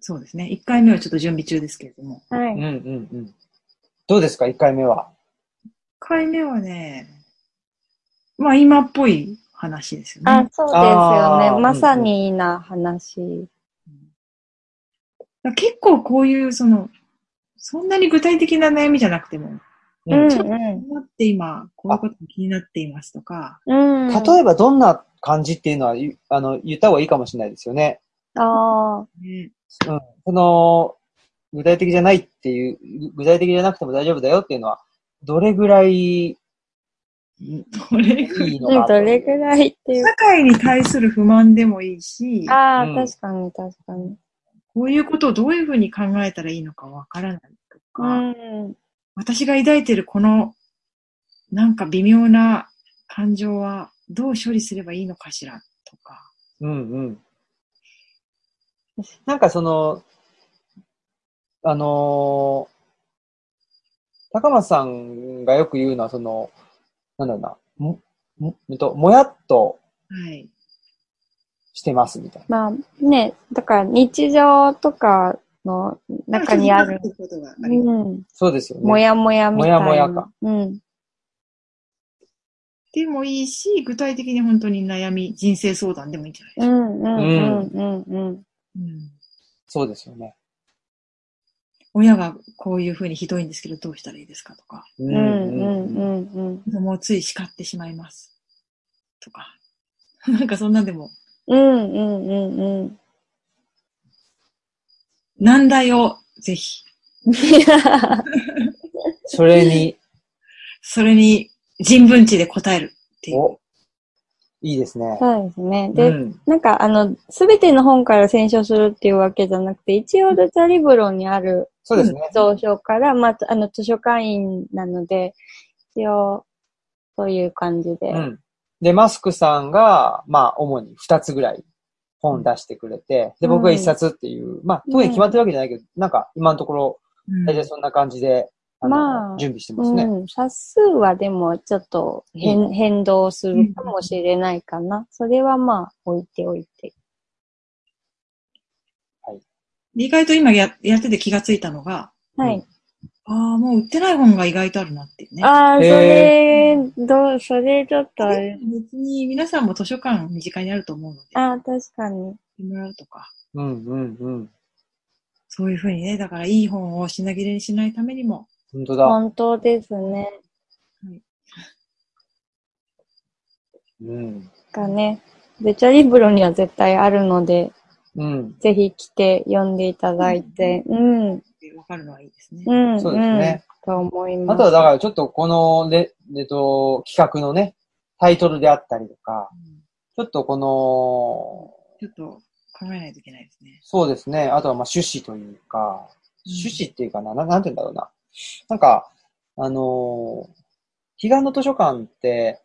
そうですね、いっかいめはちょっと準備中ですけれども。はい。うんうんうん。どうですか、いっかいめは。いっかいめはね、まあ今っぽい。話ですよね。あ、そうですよね。まさにな話。うんうん、結構こういう、その、そんなに具体的な悩みじゃなくても、うんうん、ちょっと気になって今、こういうことが気になっていますとか。うん、例えばどんな感じっていうのは、あの、言った方がいいかもしれないですよね。ああ。うん。その、具体的じゃないっていう、具体的じゃなくても大丈夫だよっていうのは、どれぐらい、どれぐらいどれぐらいっていう。社会に対する不満でもいいし。ああ、うん、確かに確かに。こういうことをどういうふうに考えたらいいのかわからないとか、うん、私が抱いてるこの、なんか微妙な感情はどう処理すればいいのかしらとか。うんうん。なんかその、あのー、高松さんがよく言うのはその、なんだろうな、も、も、と、もやっと、はい。してますみたいな。はい、まあね、だから日常とかの中にある。うん。そうですよね。もやもやみたいな。もやもやか。うん。でもいいし、具体的に本当に悩み、人生相談でもいいんじゃないですか。うんうんうんうんうん。うん、そうですよね。親がこういうふうにひどいんですけどどうしたらいいですかとか。うんうんうんうん。もうつい叱ってしまいます。とか。なんかそんなんでも。うんうんうんうん。難題をぜひ。それにそれに人文知で答えるっていう。いいですね。そうですね。で、うん、なんかあの全ての本から選書するっていうわけじゃなくて、一応ルチャリブロにあるそうですね蔵書から、まあ、あの図書館員なので一応そういう感じで、うん、でマスクさんがまあ主にふたつぐらい本出してくれて、で僕がいっさつっていう、うん、まあ当時決まってるわけじゃないけど、うん、なんか今のところ大体そんな感じで、うん、まあ準備してますね。うん、冊数はでもちょっと変、うん、変動するかもしれないかな。それはまあ置いておいて。はい。意外と今 や, やってて気がついたのが、はい。うんああ、もう売ってない本が意外とあるなっていうね。ああ、それ、どう、それちょっとあれ。別に皆さんも図書館身近にあると思うので。ああ、確かに。もらうとか。うんうんうん。そういうふうにね、だからいい本を品切れにしないためにも。本当だ。本当ですね。はい、うん。がね、ルチャリブロには絶対あるので、うん、ぜひ来て読んでいただいて、うん。うんわかるのはいいですね。うん、そうですね。うん、と思います。あとはだからちょっとこのレ、えっと、企画のね、タイトルであったりとか、うん、ちょっとこの、ちょっと考えないといけないですね。そうですね。あとはまあ趣旨というか、うん、趣旨っていうかな、な、なんて言うんだろうな。なんか、あの、彼岸の図書館って、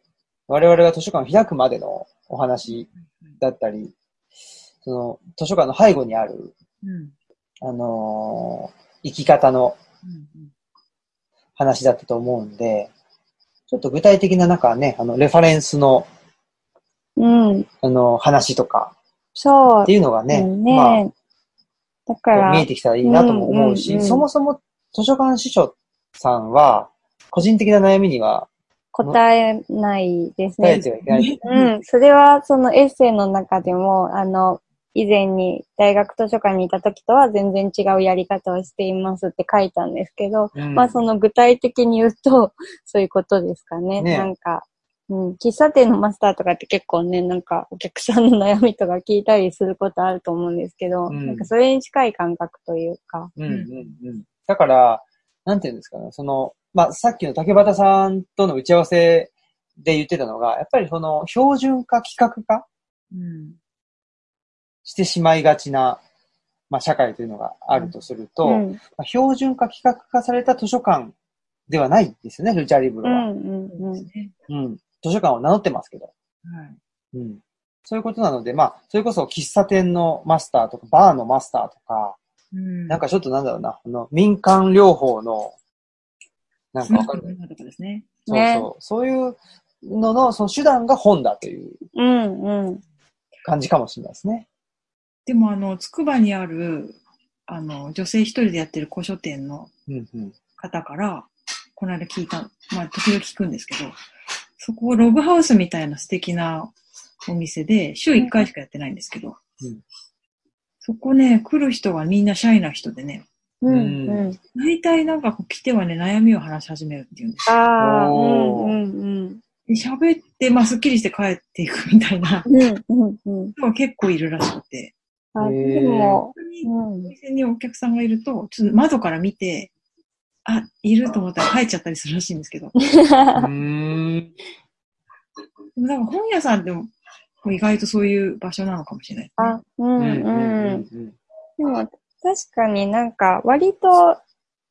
我々が図書館を開くまでのお話だったり、うんうん、その図書館の背後にある、うん、あの、生き方の話だったと思うんで、ちょっと具体的な中はね、あの、レファレンスの、うん。あの、話とか、そう。っていうのがね、ねまあ、だから見えてきたらいいなとも思うし、うんうんうん、そもそも図書館司書さんは、個人的な悩みには、答えないですね。答えてはいけない。うん。それは、そのエッセイの中でも、あの、以前に大学図書館にいた時とは全然違うやり方をしていますって書いたんですけど、うん、まあその具体的に言うとそういうことですかね。ねなんか、うん、喫茶店のマスターとかって結構ね、なんかお客さんの悩みとか聞いたりすることあると思うんですけど、うん、なんかそれに近い感覚というか。うんうんうん。だから、なんていうんですかね、その、まあさっきの竹端さんとの打ち合わせで言ってたのが、やっぱりその標準化規格化、うんしてしまいがちな、まあ、社会というのがあるとすると、うんうんまあ、標準化規格化された図書館ではないんですね、ルチャリブロは、うんうんうんうん。図書館を名乗ってますけど、はいうん。そういうことなので、まあ、それこそ喫茶店のマスターとか、バーのマスターとか、うん、なんかちょっとなんだろうな、あの民間療法の、なんかわかる、ねね。そうそう。そういうのの、その手段が本だという感じかもしれないですね。でもあのつくばにあるあの女性一人でやってる古書店の方から、うんうん、この間聞いた、まあ時々聞くんですけど、そこをログハウスみたいな素敵なお店で週いっかいしかやってないんですけど、うん、そこね来る人がみんなシャイな人でね、うんうん、大体なんかこう来てはね悩みを話し始めるっていうんですよ。あー、うんうんうん。喋ってまあすっきりして帰っていくみたいな、うんうんうん、結構いるらしくて。あでも、お店にお客さんがいると、ちょっと窓から見て、あ、いると思ったら帰っちゃったりするらしいんですけど。うーんでもなんか本屋さんでも意外とそういう場所なのかもしれない、ね。あ、うんうん。うんうん、でも確かになんか割と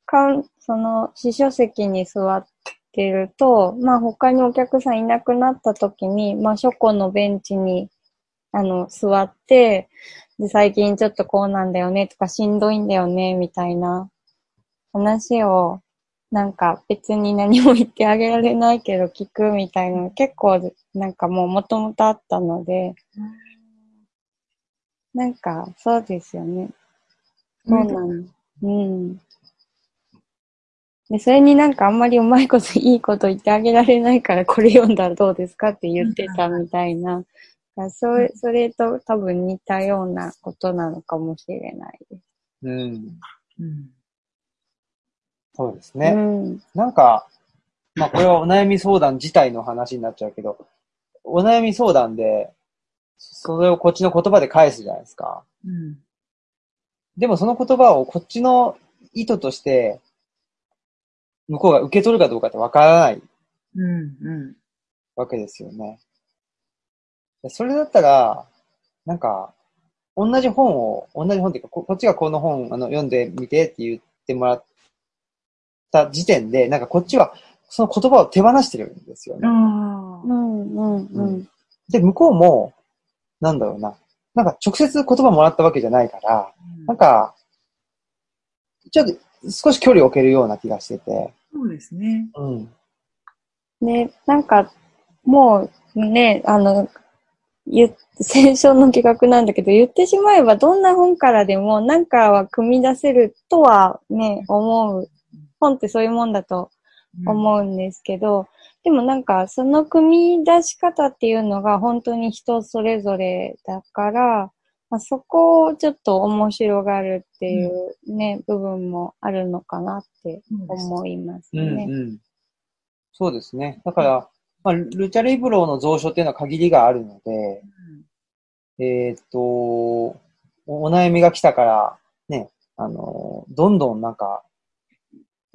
かん、その、司書席に座ってると、まあ他にお客さんいなくなった時に、まあ書庫のベンチに、あの、座って、で、最近ちょっとこうなんだよねとかしんどいんだよねみたいな話をなんか別に何も言ってあげられないけど聞くみたいな結構なんかもう元々あったので、なんかそうですよね。そうなの。うん。で、それになんかあんまりうまいこといいこと言ってあげられないからこれ読んだらどうですかって言ってたみたいな。それ、それと多分似たようなことなのかもしれないです。うん。うん、そうですね。うん、なんか、まあこれはお悩み相談自体の話になっちゃうけど、お悩み相談で、それをこっちの言葉で返すじゃないですか。うん、でもその言葉をこっちの意図として、向こうが受け取るかどうかってわからない、うんうん、わけですよね。それだったら、なんか、同じ本を、同じ本っていうか、こ, こっちがこの本あの読んでみてって言ってもらった時点で、なんかこっちはその言葉を手放してるんですよね。あうんうんうん、で、向こうも、なんだろうな、なんか直接言葉もらったわけじゃないから、うん、なんか、ちょっと少し距離を置けるような気がしてて。そうですね。うん。ね、なんか、もうね、あの、言先週の企画なんだけど、言ってしまえばどんな本からでもなんかは組み出せるとはね、思う。本ってそういうもんだと思うんですけど、うん、でもなんかその組み出し方っていうのが本当に人それぞれだから、まあ、そこをちょっと面白がるっていうね、うん、部分もあるのかなって思いますね。うんうん、そうですね。だから、うんまあ、ルチャリブロの蔵書っていうのは限りがあるので、うん、えー、っと、お悩みが来たから、ね、あの、どんどんなんか、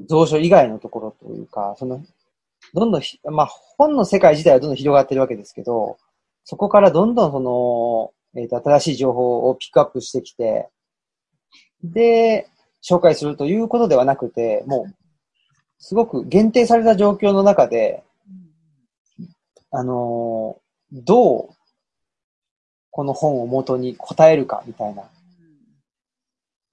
蔵書以外のところというか、その、どんどん、まあ、本の世界自体はどんどん広がってるわけですけど、そこからどんどんその、えー、っと、新しい情報をピックアップしてきて、で、紹介するということではなくて、もう、すごく限定された状況の中で、あのー、どうこの本を元に答えるかみたいな。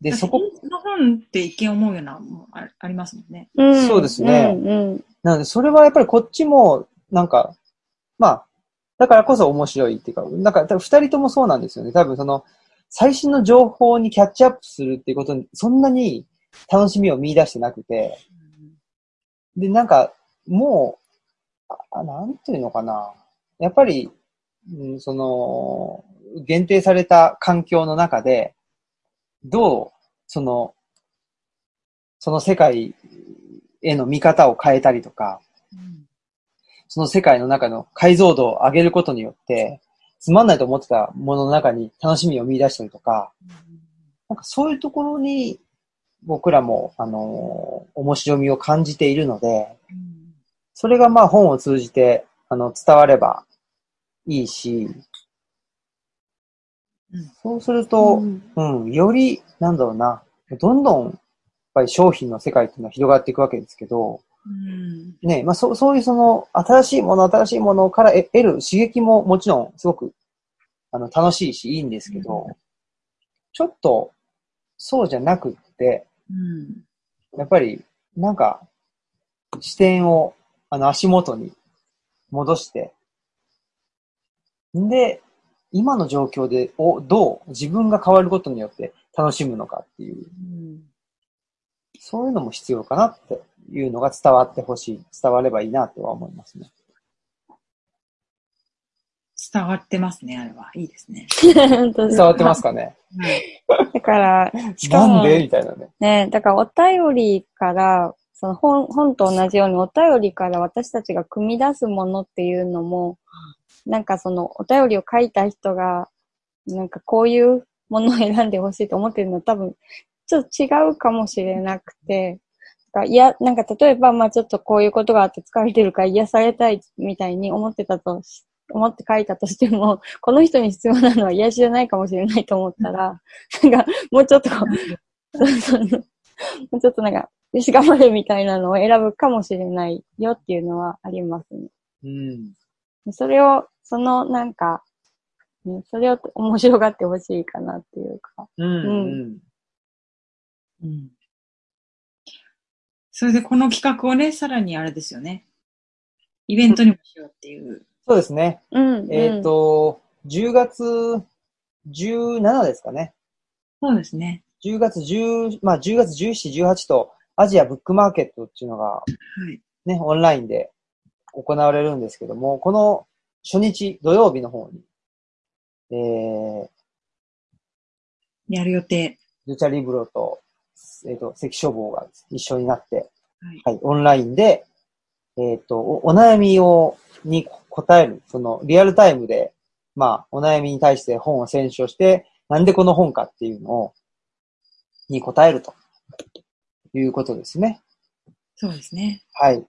で、そこ。この本って一見思うようなもあ、ありますもんね。うん、そうですね、うんうん。なので、それはやっぱりこっちも、なんか、まあ、だからこそ面白いっていうか、なんか多分二人ともそうなんですよね。多分その、最新の情報にキャッチアップするっていうことに、そんなに楽しみを見出してなくて。で、なんか、もう、あなんていうのかな。やっぱり、うん、その、限定された環境の中で、どう、その、その世界への見方を変えたりとか、うん、その世界の中の解像度を上げることによって、つまんないと思ってたものの中に楽しみを見出したりとか、うん、なんかそういうところに僕らも、あの、面白みを感じているので、うんそれがまあ本を通じてあの伝わればいいし、うん、そうすると、うんうん、より、なんだろうな、どんどんやっぱり商品の世界っていうのは広がっていくわけですけど、うんねまあ、そ, そういうその新しいもの、新しいものから得る刺激ももちろんすごくあの楽しいしいいんですけど、うん、ちょっとそうじゃなくって、うん、やっぱりなんか視点をあの足元に戻して、んで、今の状況でをどう自分が変わることによって楽しむのかっていう、うん、そういうのも必要かなっていうのが伝わってほしい、伝わればいいなとは思いますね。伝わってますね、あれは。いいですね。伝わってますかね。だから、しかも、なんでみたいなね。ね、だからお便りから、その本、本と同じようにお便りから私たちが組み出すものっていうのも、なんかそのお便りを書いた人が、なんかこういうものを選んでほしいと思ってるのは多分、ちょっと違うかもしれなくて、いや、なんか例えば、まあちょっとこういうことがあって疲れてるから癒されたいみたいに思ってたとし、思って書いたとしても、この人に必要なのは癒しじゃないかもしれないと思ったら、なんかもうちょっとこう、もうちょっとなんか、よし頑張れみたいなのを選ぶかもしれないよっていうのはありますね。うん。それを、そのなんか、ね、それを面白がってほしいかなっていうか。うん、うん。うん。それでこの企画をね、さらにあれですよね。イベントにもしようっていう。そうですね。うん、うん。えっと、じゅうがつじゅうななですかね。そうですね。じゅうがつじゅう、まあじゅうがつじゅうしち、じゅうはちと、アジアブックマーケットっていうのが、ね、オンラインで行われるんですけども、この初日、土曜日の方に、えー、やる予定。ルチャリブロと、えっと、関書房が一緒になって、はい、はい、オンラインで、えっと、お悩みを、に答える、その、リアルタイムで、まあ、お悩みに対して本を選書して、なんでこの本かっていうのを、に答えると。いうことですね。そうですね。はい。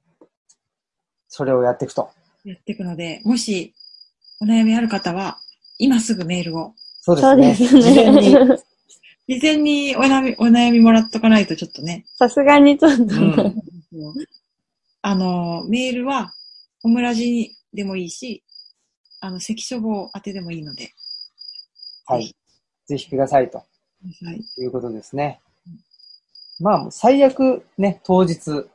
それをやっていくと。やっていくので、もしお悩みある方は、今すぐメールを。そうですね。事前に。事前にお悩み、お悩みもらっとかないとちょっとね。さすがにちょっと、うん。あの、メールは、オムラジでもいいし、あの、関書房宛てでもいいので。はい。ぜひくださいと。はい。ということですね。まあ、最悪ね、当日、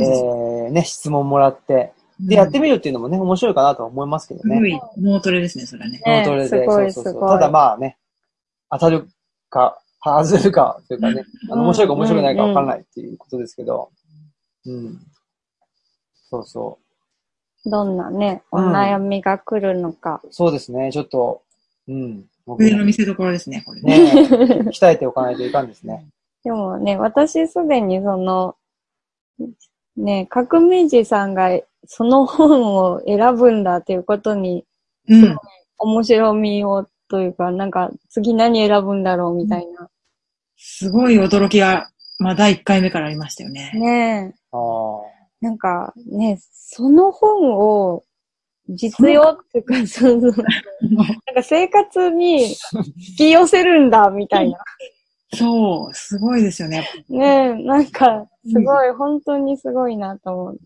えー、ね、質問もらって、で、やってみるっていうのもね、面白いかなと思いますけどね。すごい、脳トレですね、それはね。脳トレで、そうそうそう。ただまあね、当たるか、外るか、というかね、あの、面白いか面白くないか分からないっていうことですけど、うん。うん、そうそう。どんなね、お悩みが来るのか。うん、そうですね、ちょっと、うん。上の見せ所ですね、これね。鍛えておかないといかんですね。でもね、私すでにその、ね、革命児さんがその本を選ぶんだということに、うん、面白みをというか、なんか次何選ぶんだろうみたいな。うん、すごい驚きが、まあだいいっかいめからありましたよね。ねえ。あなんかね、その本を実用っていうか、そうそう。なんか生活に引き寄せるんだみたいな。そう、すごいですよね。ねえ、なんか、すごい、うん、本当にすごいなと思って。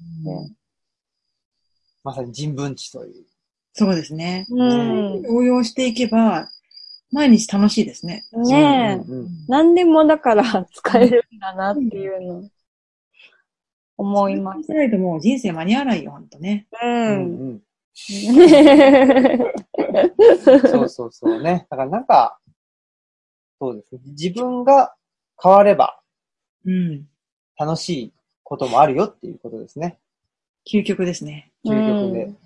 まさに人文知という。そうですね。うん。応用していけば、毎日楽しいですね。ねえ、うんうんうん。何でもだから使えるんだなっていうの、うん、思います。それでも人生間に合わないよ、ほんとね。うん。うんそうそうそうね。だからなんか、そうですね。自分が変われば、うん。楽しいこともあるよっていうことですね。究極ですね。究極で。うん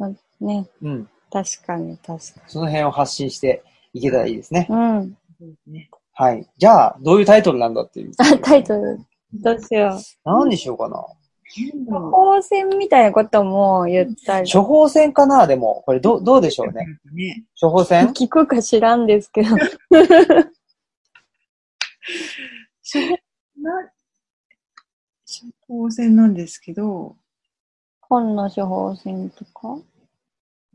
うん、ね。うん。確かに、確かに。その辺を発信していけたらいいですね。うん。はい。じゃあ、どういうタイトルなんだっていう。あ、タイトル。どうしよう。何にしようかな。処方箋みたいなことも言ったり。処方箋かなでも、これど、どうでしょうね。ね処方箋聞くか知らんですけど。処方箋なんですけど。本の処方箋とかう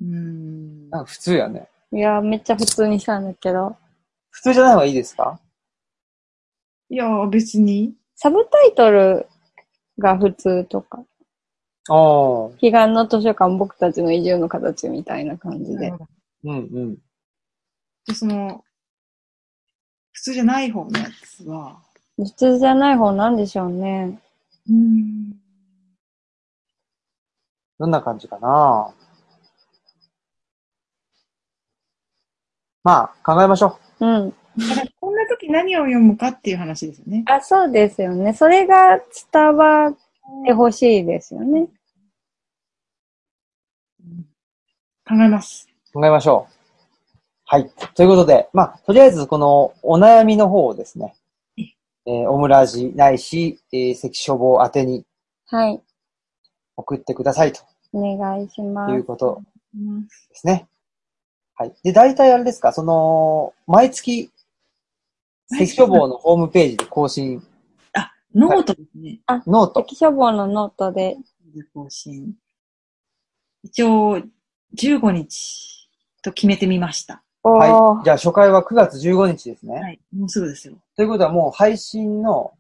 ーん。なんか普通やね。いや、めっちゃ普通にしたんだけど。普通じゃない方がいいですかいや、別に。サブタイトル。が普通とか。ああ。彼岸の図書館、僕たちの移住の形みたいな感じで。うんうん。で、その、普通じゃない方のやつは。普通じゃない方なんでしょうね。うーん。どんな感じかなまあ、考えましょう。うん。こんな時何を読むかっていう話ですよね。あ、そうですよね。それが伝わってほしいですよね。考えます。考えましょう。はい。ということで、まあ、とりあえずこのお悩みの方をですね、えー、オムラジないし、えー、関書房宛てに、はい。送ってくださいと。お願いします。ということですね。はい。で、大体あれですか、その、毎月、関書房のホームページで更新。あ、ノートですね。あ、ノート。関書房のノートで。更新。一応、じゅうごにちと決めてみました。はい。じゃあ、初回はくがつじゅうごにちですね。はい。もうすぐですよ。ということは、もう配信の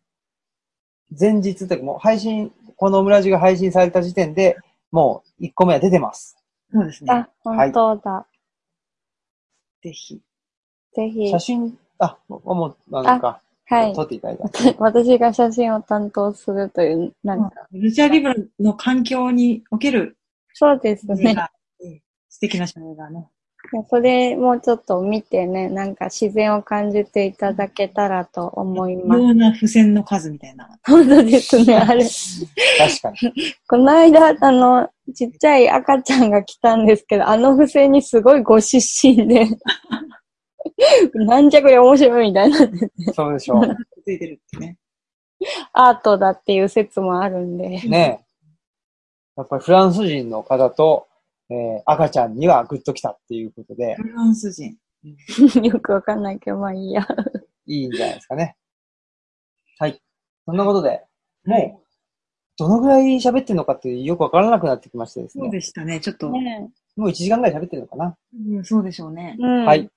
前日というか、もう配信、このオムラジが配信された時点で、もういっこめは出てます。そうですね。あ、本当だ。はい、ぜひ。ぜひ。写真、あ、もう、なんか、はい、撮っていただいた。私が写真を担当するという、なんか。ルチャリブロの環境における。そうですね。素敵な写真がね。それもちょっと見てね、なんか自然を感じていただけたらと思います。妙な付箋の数みたいな。本当ですね、あれ。確かに。この間、あの、ちっちゃい赤ちゃんが来たんですけど、あの付箋にすごいご出身で。軟弱で面白いみたいな。そうでしょう。ついてるってね。アートだっていう説もあるんで。ねえ。やっぱりフランス人の方と、えー、赤ちゃんにはグッときたっていうことで。フランス人。よくわかんないけど、まあいいや。いいんじゃないですかね。はい。そんなことで、もう、どのぐらい喋ってるのかってよくわからなくなってきましてですね。そうでしたね、ちょっと。ね、もういちじかんぐらい喋ってるのかな。うん、そうでしょうね。うん、はい。じ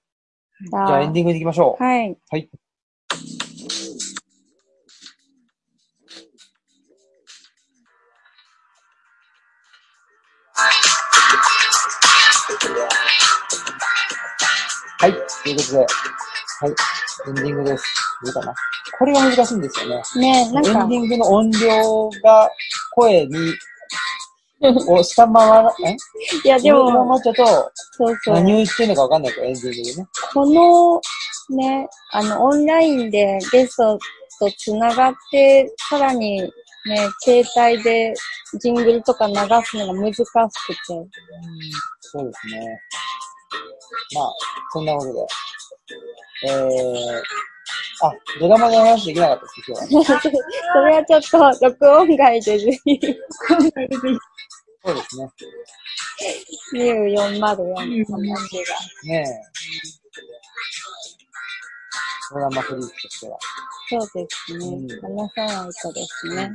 ゃあエンディングでいきましょう。はい。はい。はい。ということで、はい。エンディングです。どうかな。これが難しいんですよね。ね、なんか。エンディングの音量が声に、を下回ら、えいや、でも、もうちょっと、そうそう。何を言ってるのかわかんないから、エンディングでね。この、ね、あの、オンラインでゲストと繋がって、さらに、ね、携帯でジングルとか流すのが難しくて。うん、そうですね。まあ、そんなことで。えー、あ、ドラマの話できなかったです、今日は。それはちょっと、録音外でぜひ。そうですね。にせんよんじゅうよんの話が。ねえ。ドラマフリークとしては。そうですね。うん、話さないとですね。うんうん、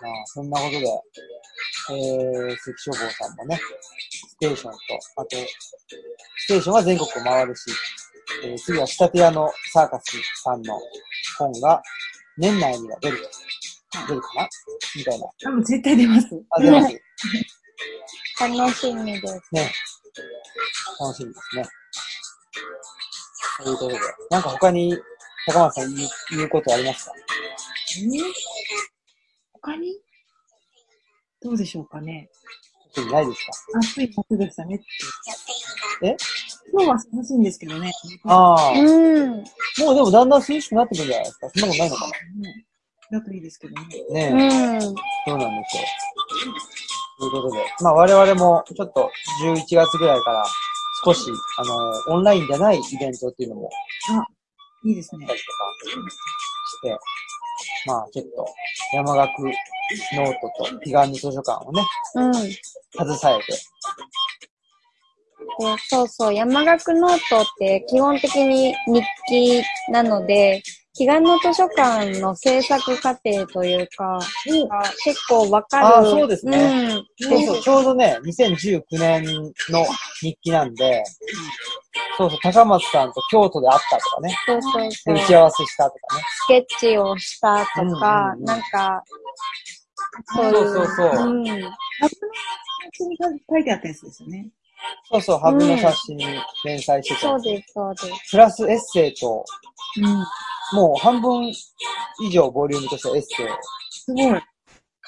まあ、そんなことで、えー、関消防さんもね、ステーションと、あと、ステーションは全国を回るし、えー、次は仕立て屋のサーカスさんの本が年内には出ると。出るかなみたいな。多分絶対出ます。あ、出ます。楽しみです。ね。楽しみですね。ということで、なんか他に高松さん言う、言うことありますか？え、他にどうでしょうかね。暑いないですか？暑い夏でしたねって。え？今日は涼しいんですけどね。ああ。うん。もうでもだんだん涼しくなってくるんじゃないですか。そんなことないのかな。だといいですけどね。ねえ。うん。そうなんですよ。ということで、まあ我々もちょっとじゅういちがつぐらいから少し、あの、オンラインじゃないイベントっていうのも。あ、いいですね。して、まあちょっと山岳ノートと彼岸の図書館をね、うん、携えて。で、そうそう、山岳ノートって基本的に日記なので、彼岸の図書館の制作過程というか、うん、結構わかる。あ、そうですね、うん、そうそう。ちょうどね、にせんじゅうきゅうねんの日記なんで、そうそう、高松さんと京都で会ったとかね。そうそうそう。打ち合わせしたとかね。スケッチをしたとか、うんうんうん、なんか、そういう。そうそうそう。うん。ハブの冊子に書いてあったやつですよね。そうそう、ハブの冊子に連載してた、うん。そうです、そうです。プラスエッセイと、うん、もう半分以上ボリュームとしたエッセイを。すごい。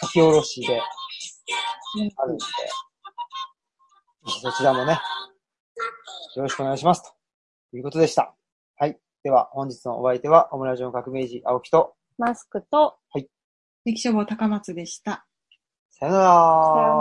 書き下ろしで、あるんで、うん、そちらもね、よろしくお願いしますということでした。はい。では本日のお相手はオムラジオの革命児青木とマスクと、はい、関消防高松でした。さよなら。